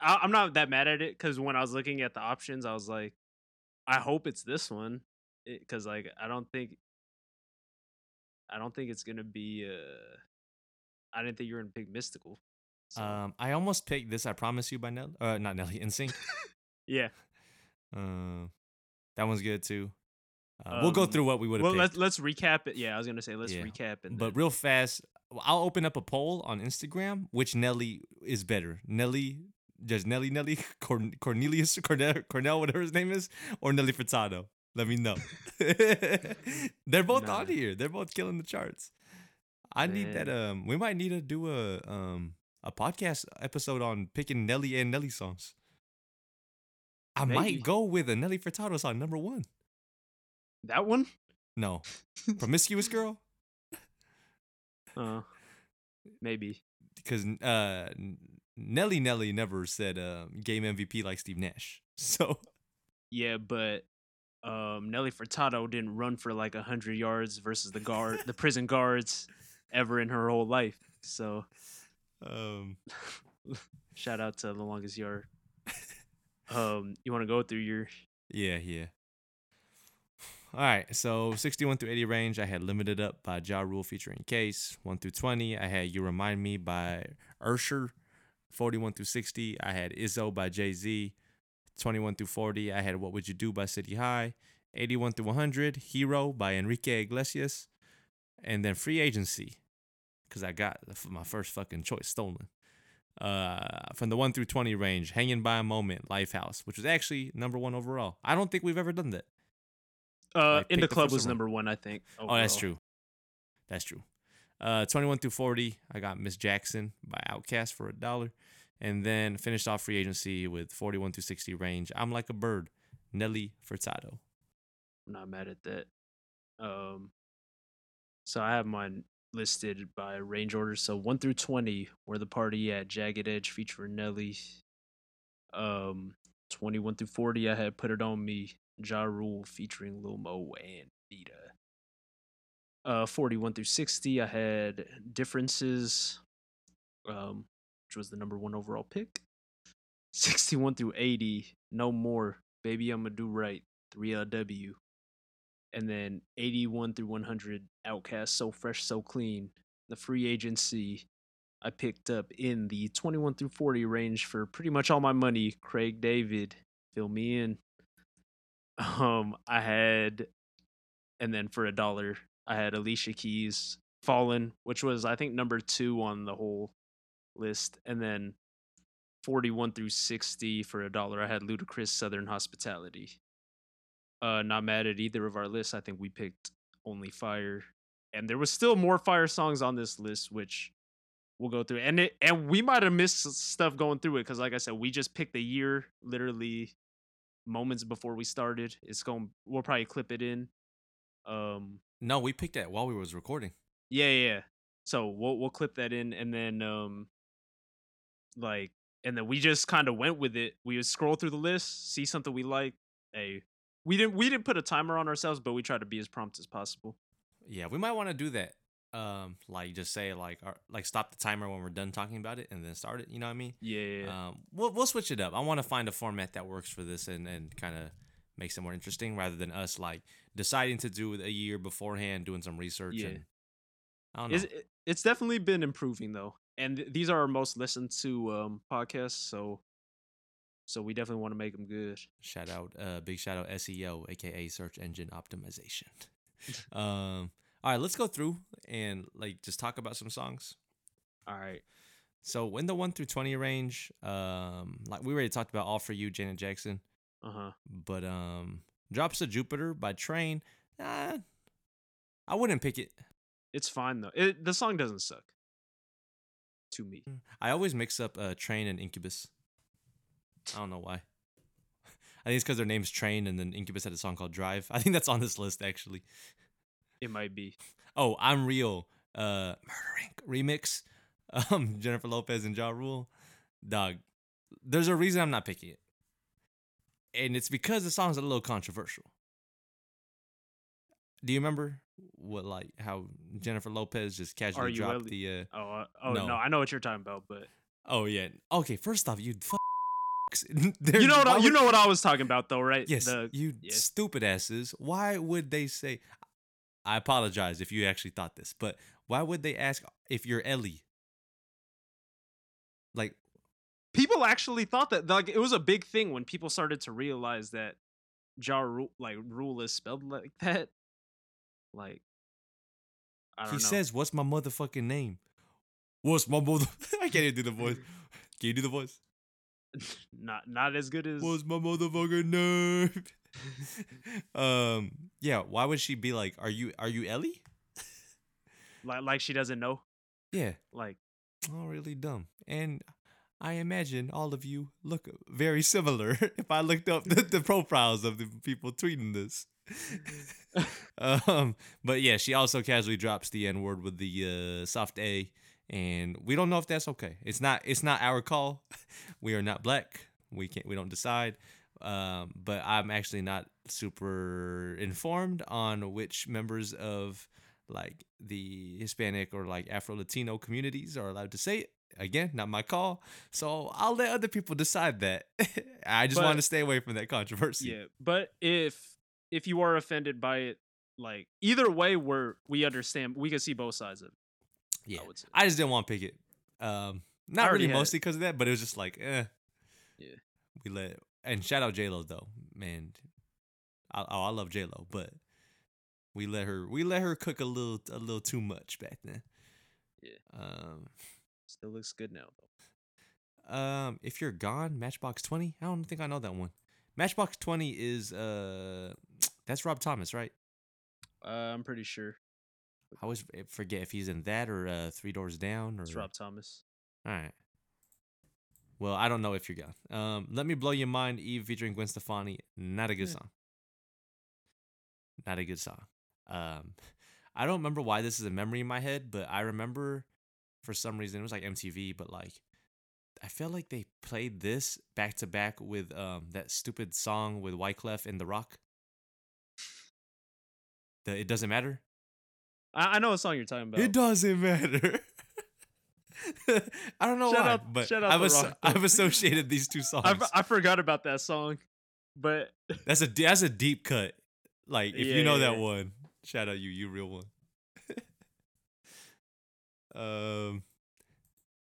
I'm not that mad at it, because when I was looking at the options, I was like, I hope it's this one, because like I don't think it's gonna be. I didn't think you were gonna pick Mystical. So. I almost picked This I Promise You by Nelly. Not Nelly, NSYNC. Yeah. That one's good too. We'll go through what we would have picked. Let's recap it. Yeah, I was gonna say recap it. But real fast. I'll open up a poll on Instagram. Which Nelly is better? Nelly, does Nelly Cornell, whatever his name is, or Nelly Furtado? Let me know. They're both on here. They're both killing the charts. I need that. We might need to do a podcast episode on picking Nelly and Nelly songs. I might go with a Nelly Furtado song, number one. That one? No, Promiscuous Girl. Maybe because Nelly never said game MVP like Steve Nash. So yeah, but Nelly Furtado didn't run for like 100 yards versus the prison guards ever in her whole life. So shout out to The Longest Yard. You want to go through your yeah. All right, so 61 through 80 range, I had Limited Up by Ja Rule featuring Case. 1 through 20, I had You Remind Me by Usher. 41 through 60, I had Izzo by Jay-Z. 21 through 40, I had What Would You Do by City High. 81 through 100, Hero by Enrique Iglesias. And then Free Agency, because I got my first fucking choice stolen. From the 1 through 20 range, Hanging by a Moment, Lifehouse, which was actually number one overall. I don't think we've ever done that. In the Club was number one, I think. Overall. Oh, that's true. 21 through 40, I got Miss Jackson by Outkast for $1. And then finished off Free Agency with 41 through 60 range. I'm Like a Bird, Nelly Furtado. I'm not mad at that. So I have mine listed by range order. So 1 through 20, Where the Party at, Jagged Edge featuring Nelly. 21 through 40, I had Put It On Me, Ja Rule featuring Lil Mo and Vita. 41 through 60, I had Differences, which was the number one overall pick. 61 through 80, No More, Baby I'ma Do Right, 3LW. And then 81 through 100, Outkast, So Fresh, So Clean. The free agency I picked up in the 21 through 40 range for pretty much all my money, Craig David, fill me in. I had, and then for $1, I had Alicia Keys, Fallen, which was, I think, number 2 on the whole list. And then 41 through 60 for $1, I had Ludacris, Southern Hospitality. Not mad at either of our lists. I think we picked only fire, and there was still more fire songs on this list, which we'll go through. And we might have missed stuff going through it because, like I said, we just picked the year literally moments before we started. We'll probably clip it in. No, we picked that while we was recording. Yeah. So we'll clip that in, and then we just kind of went with it. We would scroll through the list, see something we like. Hey, we didn't put a timer on ourselves, but we tried to be as prompt as possible. Yeah, we might want to do that. Just say stop the timer when we're done talking about it, and then start it. You know what I mean? Yeah. We'll switch it up. I want to find a format that works for this and kind of makes it more interesting rather than us deciding to do it a year beforehand, doing some research. Yeah. And I don't know. It's definitely been improving though, and these are our most listened to podcasts. So we definitely want to make them good. Shout out, big shout out SEO, aka search engine optimization. All right, let's go through and just talk about some songs. All right. So in the 1 through 20 range, we already talked about All For You, Janet Jackson. But Drops to Jupiter by Train, I wouldn't pick it. It's fine though. The song doesn't suck. To me, I always mix up Train and Incubus. I don't know why. I think it's because their name's Train, and then Incubus had a song called Drive. I think that's on this list, actually. It might be. Oh, I'm Real. Murder Inc. remix. Jennifer Lopez and Ja Rule. Dog, there's a reason I'm not picking it. And it's because the song's a little controversial. Do you remember how Jennifer Lopez just casually dropped the... No, I know what you're talking about, but... Oh, yeah. Okay, first off, you... You know what I was talking about though, right? Yes. Stupid asses. Why would they say? I apologize if you actually thought this, but why would they ask if you're Ellie? People actually thought that. It was a big thing when people started to realize that Ja Rule, Rule is spelled like that. I don't know. He says, "What's my motherfucking name? What's my mother?" I can't even do the voice. Can you do the voice? Not as good as "What's my motherfucking name?" Yeah, why would she be like, Are you Ellie? like she doesn't know? Yeah. Oh, really dumb. And I imagine all of you look very similar if I looked up the profiles of the people tweeting this. But yeah, she also casually drops the N-word with the soft A. And we don't know if that's okay. It's not our call. We are not black. We don't decide. But I'm actually not super informed on which members of the Hispanic or Afro-Latino communities are allowed to say it. Again, not my call. So I'll let other people decide that. I just want to stay away from that controversy. Yeah, but if you are offended by it, either way, we understand. We can see both sides of it. Yeah, I just didn't want to pick it. Not really mostly because of that, but it was just yeah. We let and shout out J-Lo though, man. I love J-Lo, but we let her cook a little too much back then. Yeah. Still looks good now though. If You're Gone, Matchbox 20. I don't think I know that one. Matchbox 20 is that's Rob Thomas, right? I'm pretty sure. I always forget if he's in that or Three Doors Down. Or... It's Rob Thomas. All right. Well, I don't know If You're Gone. Let Me Blow Your Mind, Eve featuring Gwen Stefani. Not a good song. Not a good song. I don't remember why this is a memory in my head, but I remember for some reason, it was MTV, but I felt like they played this back to back with that stupid song with Wyclef and The Rock. It Doesn't Matter. I know what song you're talking about. It doesn't matter. I don't know why, but I've associated these two songs. I forgot about that song, but that's a deep cut. Like if that one, shout out you real one.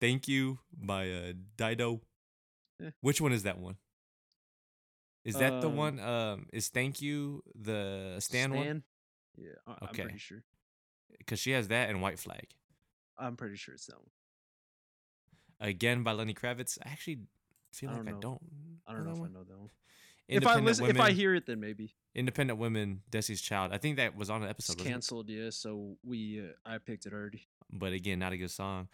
Thank You by Dido. Which one is that one? Is that the one? Is Thank You the Stan one? Yeah, I'm pretty sure. Because she has that and White Flag. I'm pretty sure it's that one. Again by Lenny Kravitz. I actually feel like I don't know if I know that one. If I hear it, then maybe. Independent Women, Destiny's Child. I think that was on an episode. It's canceled, yeah. So I picked it already. But again, not a good song.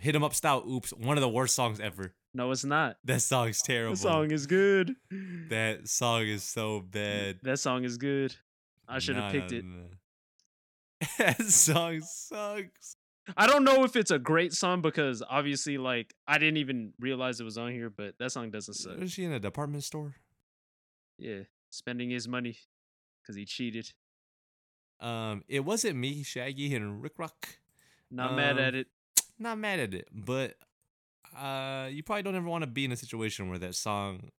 Hit 'Em Up Style, Oops. One of the worst songs ever. No, it's not. That song's terrible. That song is good. That song is so bad. That song is good. I should have picked it. That song sucks. I don't know if it's a great song because obviously, like, I didn't even realize it was on here, but that song doesn't suck. Was she in a department store? Yeah, spending his money because he cheated. It Wasn't Me, Shaggy and Rick Rock. Not mad at it. Not mad at it, but you probably don't ever want to be in a situation where that song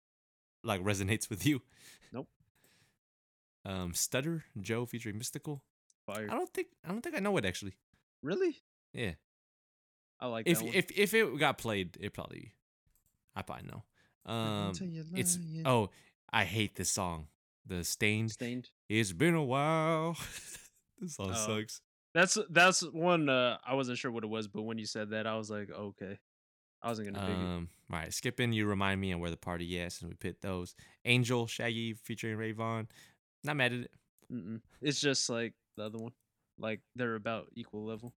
like resonates with you. Nope. Stutter, Joe featuring Mystical. Fire. I don't think I know it actually. Really? Yeah. I like that one. If it got played, I probably know. I hate this song. The Stained. It's been a while. This song sucks. That's one I wasn't sure what it was, but when you said that, I was like, okay. I wasn't gonna pick it. All right, skipping You Remind Me and Where the Party Is, and we picked those. Angel, Shaggy featuring Ray Vaughan. Not mad at it. Mm-mm. It's just like the other one. Like they're about equal level.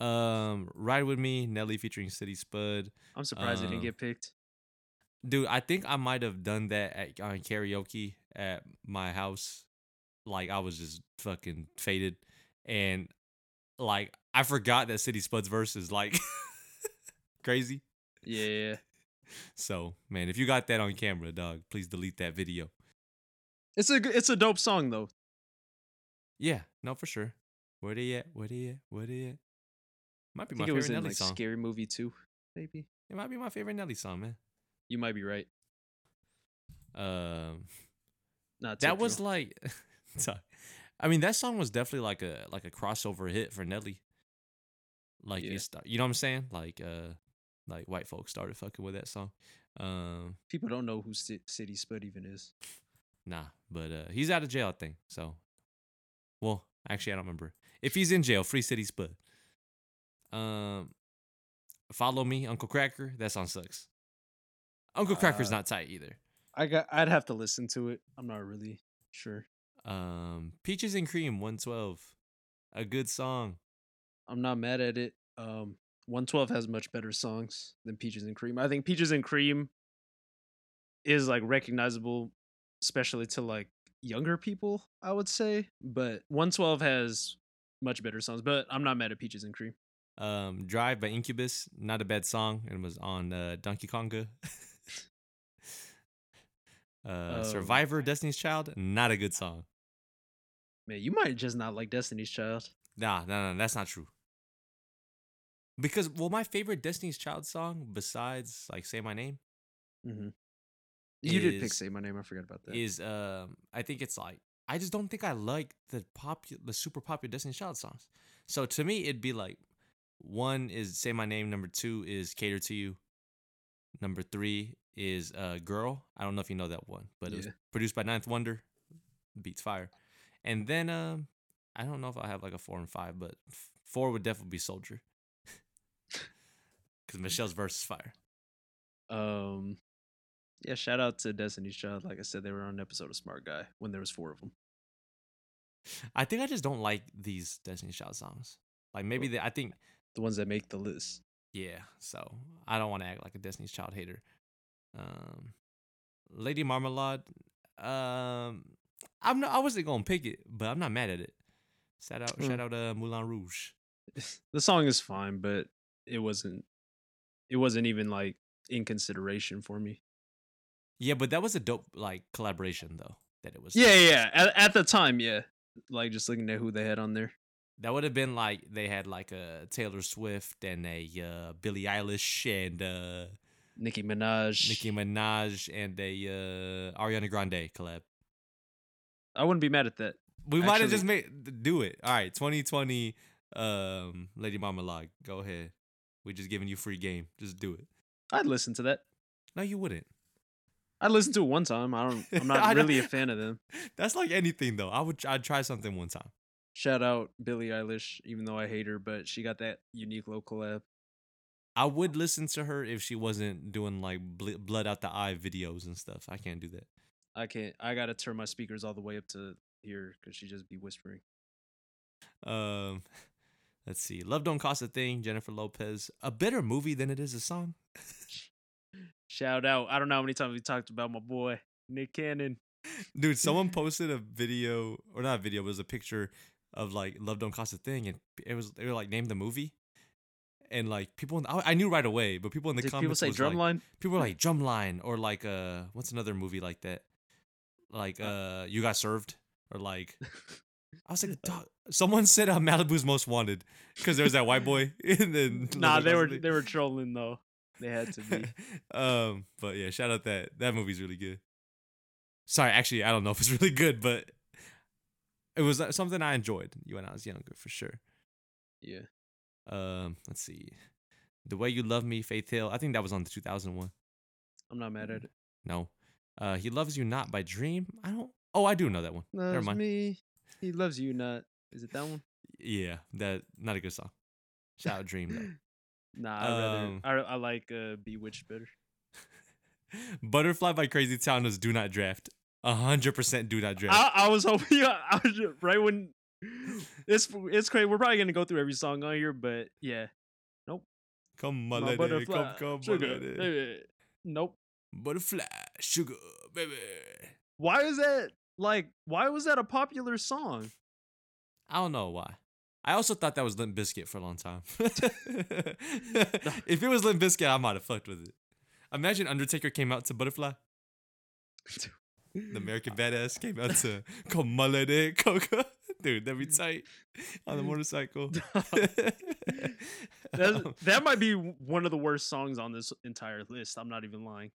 Ride With Me, Nelly featuring City Spud. I'm surprised it didn't get picked. Dude, I think I might have done that on karaoke at my house. Like I was just fucking faded, and like I forgot that City Spud's verse is like crazy. Yeah. So man, if you got that on camera, dog, please delete that video. It's a dope song though. Yeah, no, for sure. Where they at? Might be my favorite Nelly song. Scary Movie 2, maybe. It might be my favorite Nelly song, man. You might be right. I mean, that song was definitely like a crossover hit for Nelly. Like you know what I'm saying? Like white folks started fucking with that song. People don't know who City Spud even is. Nah, but he's out of jail, I think. So, well, actually, I don't remember. If he's in jail, free City Spud. Follow Me, Uncle Cracker. That song sucks. Uncle Cracker's not tight either. I'd have to listen to it. I'm not really sure. Peaches and Cream, 112. A good song. I'm not mad at it. 112 has much better songs than Peaches and Cream. I think Peaches and Cream is like recognizable, especially to like younger people, I would say. But 112 has much better songs. But I'm not mad at Peaches and Cream. Drive by Incubus, not a bad song, and was on Donkey Konga. Survivor, Destiny's Child, not a good song. Man, you might just not like Destiny's Child. Nah, that's not true. Because my favorite Destiny's Child song, besides like Say My Name, mm-hmm. You did pick Say My Name. I forgot about that. Is I think it's like I just don't think I like the super popular Destiny's Child songs. So to me, it'd be like. 1 is Say My Name. 2 is Cater to You. 3 is Girl. I don't know if you know that one, but it was produced by Ninth Wonder. Beats fire. And then I don't know if I'll have like a 4 and 5, but 4 would definitely be Soldier. Because Michelle's verse is fire. Yeah, shout out to Destiny's Child. Like I said, they were on an episode of Smart Guy when there was 4 of them. I think I just don't like these Destiny's Child songs. Like maybe I think the ones that make the list. Yeah, so I don't want to act like a Destiny's Child hater. Lady Marmalade. I wasn't gonna pick it, but I'm not mad at it. Shout out Moulin Rouge. The song is fine, but it wasn't even like in consideration for me. Yeah, but that was a dope like collaboration though. That it was. Yeah. At the time, yeah. Like just looking at who they had on there. That would have been like they had like a Taylor Swift and a Billie Eilish and Nicki Minaj and a Ariana Grande collab. I wouldn't be mad at that. We might have just do it. All right, 2020, Lady Mama Log, go ahead. We're just giving you free game. Just do it. I'd listen to that. No, you wouldn't. I listened to it one time. I'm not really a fan of them. That's like anything though. I'd try something one time. Shout out Billie Eilish, even though I hate her, but she got that unique local collab. I would listen to her if she wasn't doing like blood out the eye videos and stuff. I can't do that. I can't. I gotta turn my speakers all the way up to here because she just be whispering. Let's see. Love Don't Cost a Thing, Jennifer Lopez. A better movie than it is a song. Shout out. I don't know how many times we talked about my boy, Nick Cannon. Dude, someone posted a video, or not a video, but it was a picture of like Love Don't Cost a Thing, and they were like, name the movie. And like people, I knew right away, but people in the comments. People say Drumline? Like, people were like, Drumline, or like, what's another movie like that? Like, You Got Served, or like. I was like, someone said Malibu's Most Wanted because there was that white boy. And then nah, they were trolling though. They had to be. But yeah, shout out that movie's really good. Sorry, actually, I don't know if it's really good, but it was something I enjoyed when I was younger for sure. Yeah. Let's see. The Way You Love Me, Faith Hill. I think that was on the 2001. I'm not mad at it. No. He Loves You Not by Dream. I don't. Oh, I do know that one. Loves Never mind. Me. He Loves You Not. Is it that one? Yeah, that not a good song. Shout out Dream though. Nah, I like Bewitched better. Butterfly by Crazy Town was do not draft. 100% do not draft. I was hoping right when it's crazy. We're probably gonna go through every song on here, but yeah, nope. Come my lady, butterfly, come sugar, my lady. Baby. Nope. Butterfly, sugar, baby. Why is that? Like, why was that a popular song? I don't know why. I also thought that was Limp Bizkit for a long time. If it was Limp Bizkit, I might have fucked with it. Imagine Undertaker came out to Butterfly. The American Badass came out to Come My Lady, Coca. Dude, that'd be tight on the motorcycle. That might be one of the worst songs on this entire list. I'm not even lying.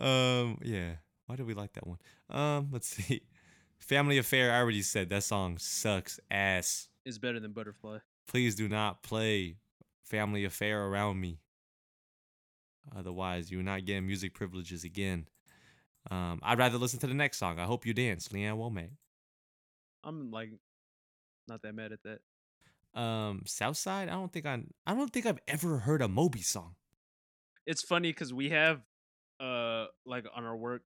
Yeah. Why do we like that one? Let's see. Family Affair, I already said that song sucks ass. It's better than Butterfly. Please do not play Family Affair around me. Otherwise, you're not getting music privileges again. I'd rather listen to the next song. I Hope You Dance, Leanne Womack. I'm like not that mad at that. Southside, I don't think I've ever heard a Moby song. It's funny because we have like on our work,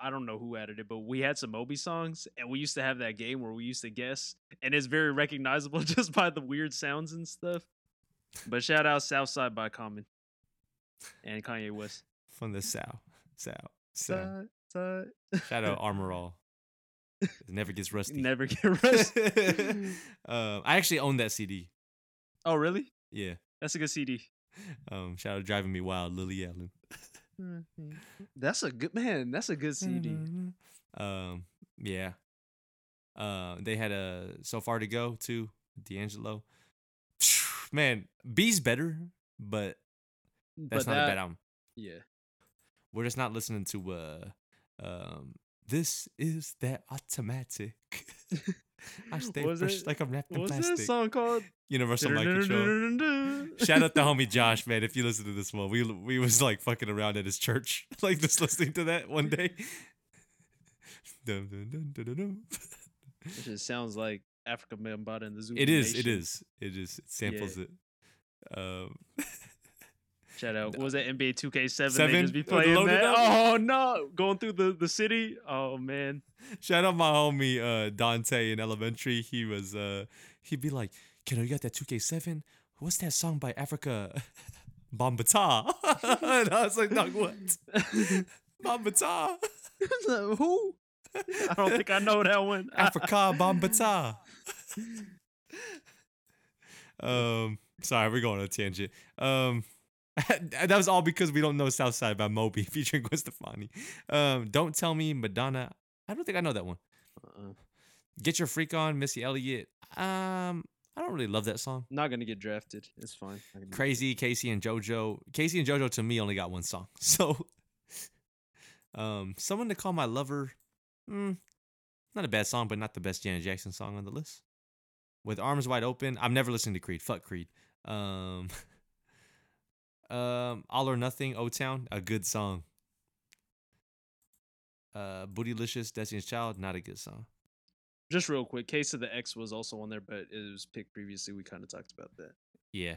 I don't know who added it, but we had some Moby songs, and we used to have that game where we used to guess, and it's very recognizable just by the weird sounds and stuff. But shout out Southside by Common and Kanye West. From the South. Shout out Armor All. It never gets rusty. Never get rusty. I actually own that CD. Oh, really? Yeah. That's a good CD. Shout out Driving Me Wild, Lily Allen. That's a good CD. Yeah. They had a So Far to Go too, D'Angelo. Man, B's better, but that's not a bad album. Yeah. We're just not listening to This Is That Automatic. I stay fresh like I'm wrapped in plastic. What's this song called? Universal Mind Control. Shout out to homie Josh, man. If you listen to this one, we was like fucking around at his church, like just listening to that one day. It just sounds like Afrika Bambaataa in the Zoom. It is. It samples it. Shout out. No. What was that NBA 2K7? They just be playing that. Oh no, going through the city. Oh man. Shout out my homie Dante in elementary. He was he'd be like, "Kendall, you got that 2K7? What's that song by Afrika Bambaataa?" And I was like, "No, what? Bambaataa? Who? I don't think I know that one. Afrika Bambaataa." Sorry, we're going on a tangent. That was all because we don't know Southside by Moby featuring Gwen Stefani. Don't Tell Me, Madonna. I don't think I know that one. Get Your Freak On, Missy Elliott. I don't really love that song. Not gonna get drafted. It's fine. Crazy, Casey and JoJo. Casey and JoJo to me only got one song. So, Someone to Call My Lover. Not a bad song, but not the best Janet Jackson song on the list. With Arms Wide Open. I've never listened to Creed. Fuck Creed. All or Nothing, O-Town, a good song. Bootylicious, Destiny's Child, not a good song. Just real quick, Case of the X was also on there, but it was picked previously. We kind of talked about that. Yeah.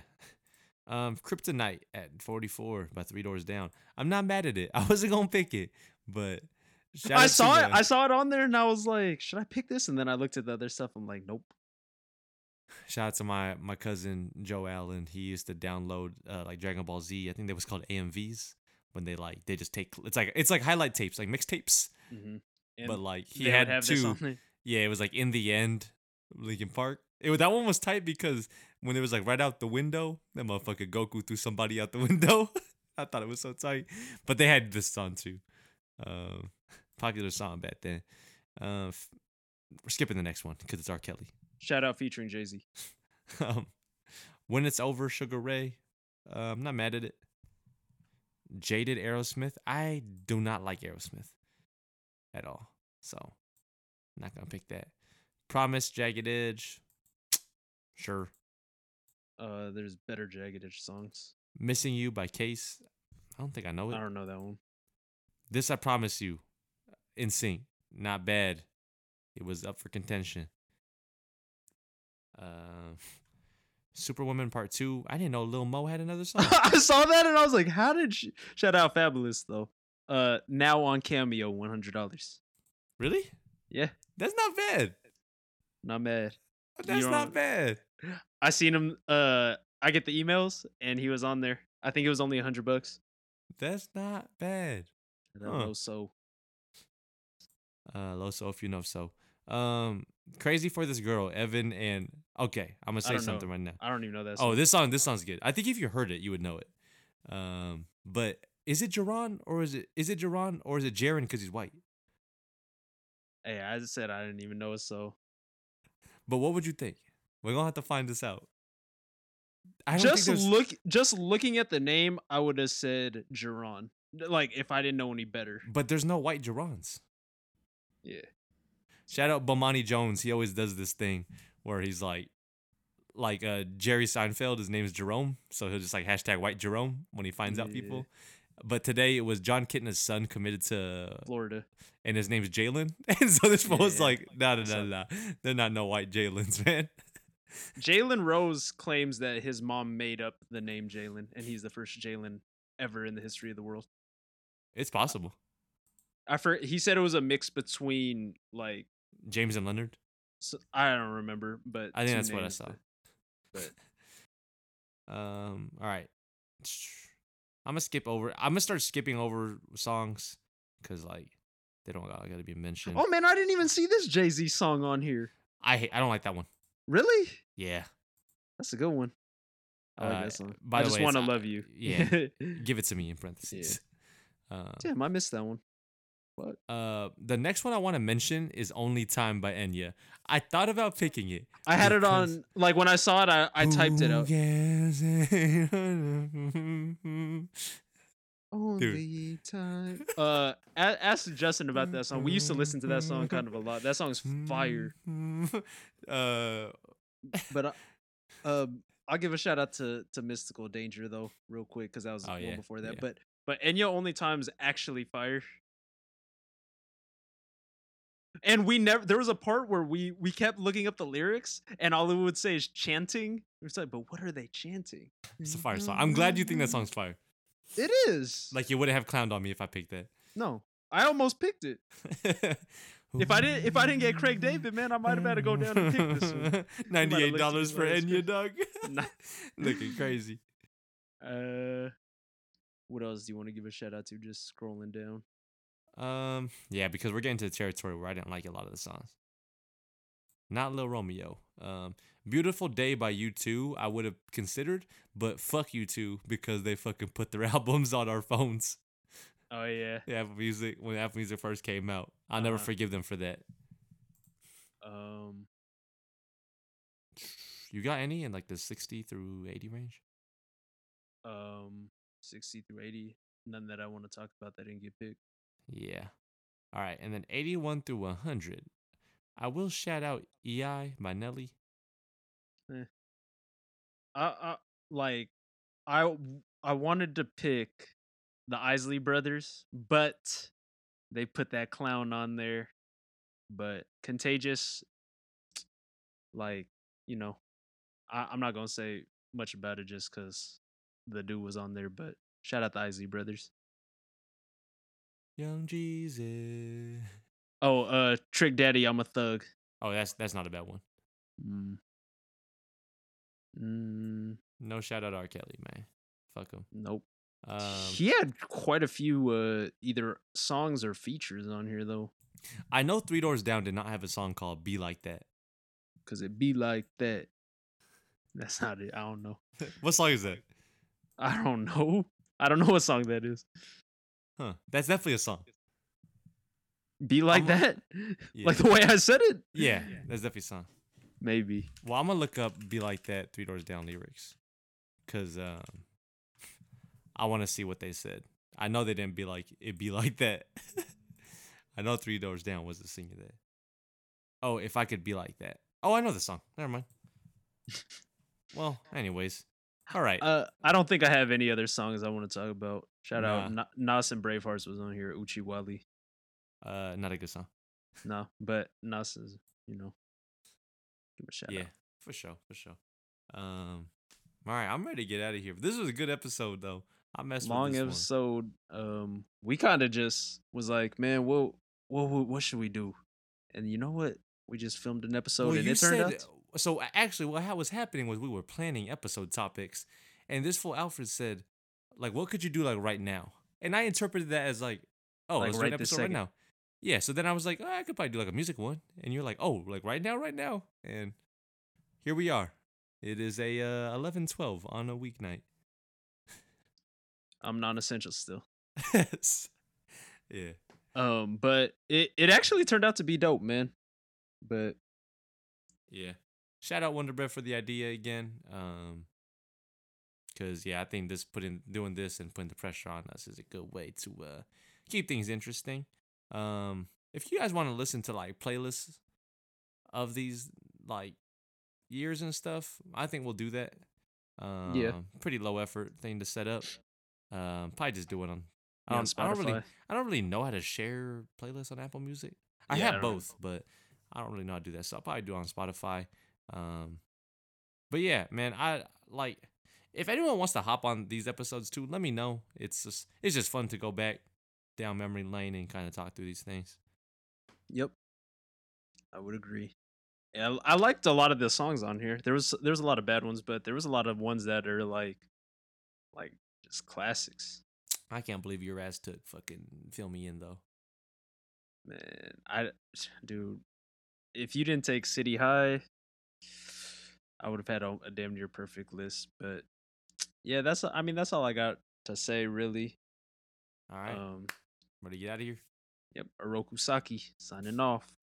Kryptonite at 44 by Three Doors Down. I'm not mad at it. I wasn't going to pick it, but... I saw it on there, and I was like, should I pick this? And then I looked at the other stuff. I'm like, nope. Shout out to my cousin, Joe Allen. He used to download like Dragon Ball Z. I think that was called AMVs. When they just take... It's like highlight tapes, like mixtapes. Mm-hmm. But like he had two... Yeah, it was like In the End, Linkin Park. That one was tight because when it was like right out the window, that motherfucker Goku threw somebody out the window. I thought it was so tight. But they had this song too. Popular song back then. We're skipping the next one because it's R. Kelly. Shout out featuring Jay-Z. When It's Over, Sugar Ray. I'm not mad at it. Jaded, Aerosmith. I do not like Aerosmith at all. So... Not gonna pick that. Promise, Jagged Edge. Sure. There's better Jagged Edge songs. Missing You by Case. I don't think I know it. I don't know that one. This I Promise You. NSYNC. Not bad. It was up for contention. Superwoman Part 2. I didn't know Lil Mo had another song. I saw that and I was like, how did she? Shout out Fabulous though. Now on Cameo, $100. Really? Yeah. That's not bad. Not bad. That's not bad. I seen him. I get the emails, and he was on there. I think it was only $100. That's not bad. Loso. Loso, if you know so. Crazy for This Girl, Evan and... Okay, I'm going to say something right now. I don't even know that song. Oh, this song's good. I think if you heard it, you would know it. But is it Jaron, or is it Jaron, or is it Jaron because he's white? Hey, I just said I didn't even know it, so. But what would you think? We're gonna have to find this out. Just looking at the name, I would have said Jaron. Like if I didn't know any better. But there's no white Jarons. Yeah. Shout out Bomani Jones. He always does this thing where he's like Jerry Seinfeld. His name is Jerome, so he'll just like hashtag white Jerome when he finds out people. But today it was John Kitna's son committed to Florida, and his name's Jalen. And so this one was like, no. They're not no white Jalen's, man. Jalen Rose claims that his mom made up the name Jalen, and he's the first Jalen ever in the history of the world. It's possible. He said it was a mix between like James and Leonard. So, I don't remember, but I think that's what I saw. All right. I'm gonna start skipping over songs because like they don't gotta be mentioned. Oh man, I didn't even see this Jay-Z song on here. I don't like that one. Really? Yeah, that's a good one. I like that song. By I the just want to love you. Yeah, give it to me in parentheses. Yeah. Damn, I missed that one. What? The next one I want to mention is Only Time by Enya. I thought about picking it. I had it on, like when I saw it, I typed it out. Yes. Only Time. Ask Justin about that song. We used to listen to that song kind of a lot. That song is fire. But I'll give a shout out to Mystical Danger though, real quick, because that was one before that. Yeah. But Enya Only Time is actually fire. And there was a part where we kept looking up the lyrics, and all it would say is chanting. It's like, but what are they chanting? It's a fire song. I'm glad you think that song's fire. It is. Like you wouldn't have clowned on me if I picked that. No, I almost picked it. If I didn't get Craig David, man, I might have had to go down and pick this one. $98 for Enya, dog. Looking crazy. What else do you want to give a shout out to? Just scrolling down. Yeah, because we're getting to the territory where I didn't like a lot of the songs. Not Lil Romeo. Beautiful Day by U2, I would have considered, but fuck U2 because they fucking put their albums on our phones. Oh yeah. Yeah, when Apple Music first came out. I'll never forgive them for that. You got any in like the 60 through 80 range? 60 through 80. None that I want to talk about that didn't get picked. Yeah. All right. And then 81 through 100. I will shout out EI by Nelly. I wanted to pick the Isley Brothers, but they put that clown on there. But Contagious, I'm not going to say much about it just because the dude was on there, but shout out the Isley Brothers. Young Jeezy. Oh, Trick Daddy, I'm a Thug. Oh, that's not a bad one. No shout out R. Kelly, man. Fuck him. Nope. He had quite a few either songs or features on here, though. I know Three Doors Down did not have a song called Be Like That. Because it be like that. That's not it. I don't know. What song is that? I don't know. I don't know what song that is. Huh. That's definitely a song. Be Like That? Yeah. Like the way I said it? Yeah, that's definitely a song. Maybe. Well, I'm going to look up Be Like That, Three Doors Down lyrics. Because I want to see what they said. I know they didn't be like, it be like that. I know Three Doors Down was the singer that. Oh, if I could be like that. Oh, I know the song. Never mind. Well, anyways. All right. I don't think I have any other songs I want to talk about. Shout out. Nas and Bravehearts was on here. Uchi Wally. Not a good song. No, but Nas is, give a shout out. Yeah, for sure. All right, I'm ready to get out of here. This was a good episode, though. I messed with this long episode. We kind of just was like, man, what should we do? And you know what? We just filmed an episode, and it turned out. So actually, what was happening was we were planning episode topics, and this fool Alfred said, like, what could you do like right now? And I interpreted that as like, oh, let's do an episode right now. Yeah. So then I was like, oh, I could probably do like a music one, and you're like, oh, like right now, and here we are. It is a 11:12 on a weeknight. I'm non-essential still. Yeah. But it actually turned out to be dope, man. But yeah, shout out Wonder Bread for the idea again. Cause yeah, I think doing this and putting the pressure on us is a good way to keep things interesting. If you guys want to listen to like playlists of these like years and stuff, I think we'll do that. Yeah, pretty low effort thing to set up. Probably just do it on. On Spotify. I don't really know how to share playlists on Apple Music. I have both, but I don't really know how to do that. So I'll probably do it on Spotify. But yeah, man, if anyone wants to hop on these episodes too, let me know. It's just fun to go back down memory lane and kind of talk through these things. Yep, I would agree. Yeah, I liked a lot of the songs on here. There was a lot of bad ones, but there was a lot of ones that are like just classics. I can't believe your ass took fucking Fill Me In, though. Man, dude, if you didn't take City High, I would have had a damn near perfect list. But yeah, that's all I got to say, really. All right. Ready to get out of here? Yep. Oroku Saki signing off.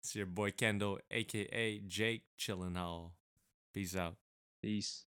It's your boy Kendall, a.k.a. Jake Chillinghall. Peace out. Peace.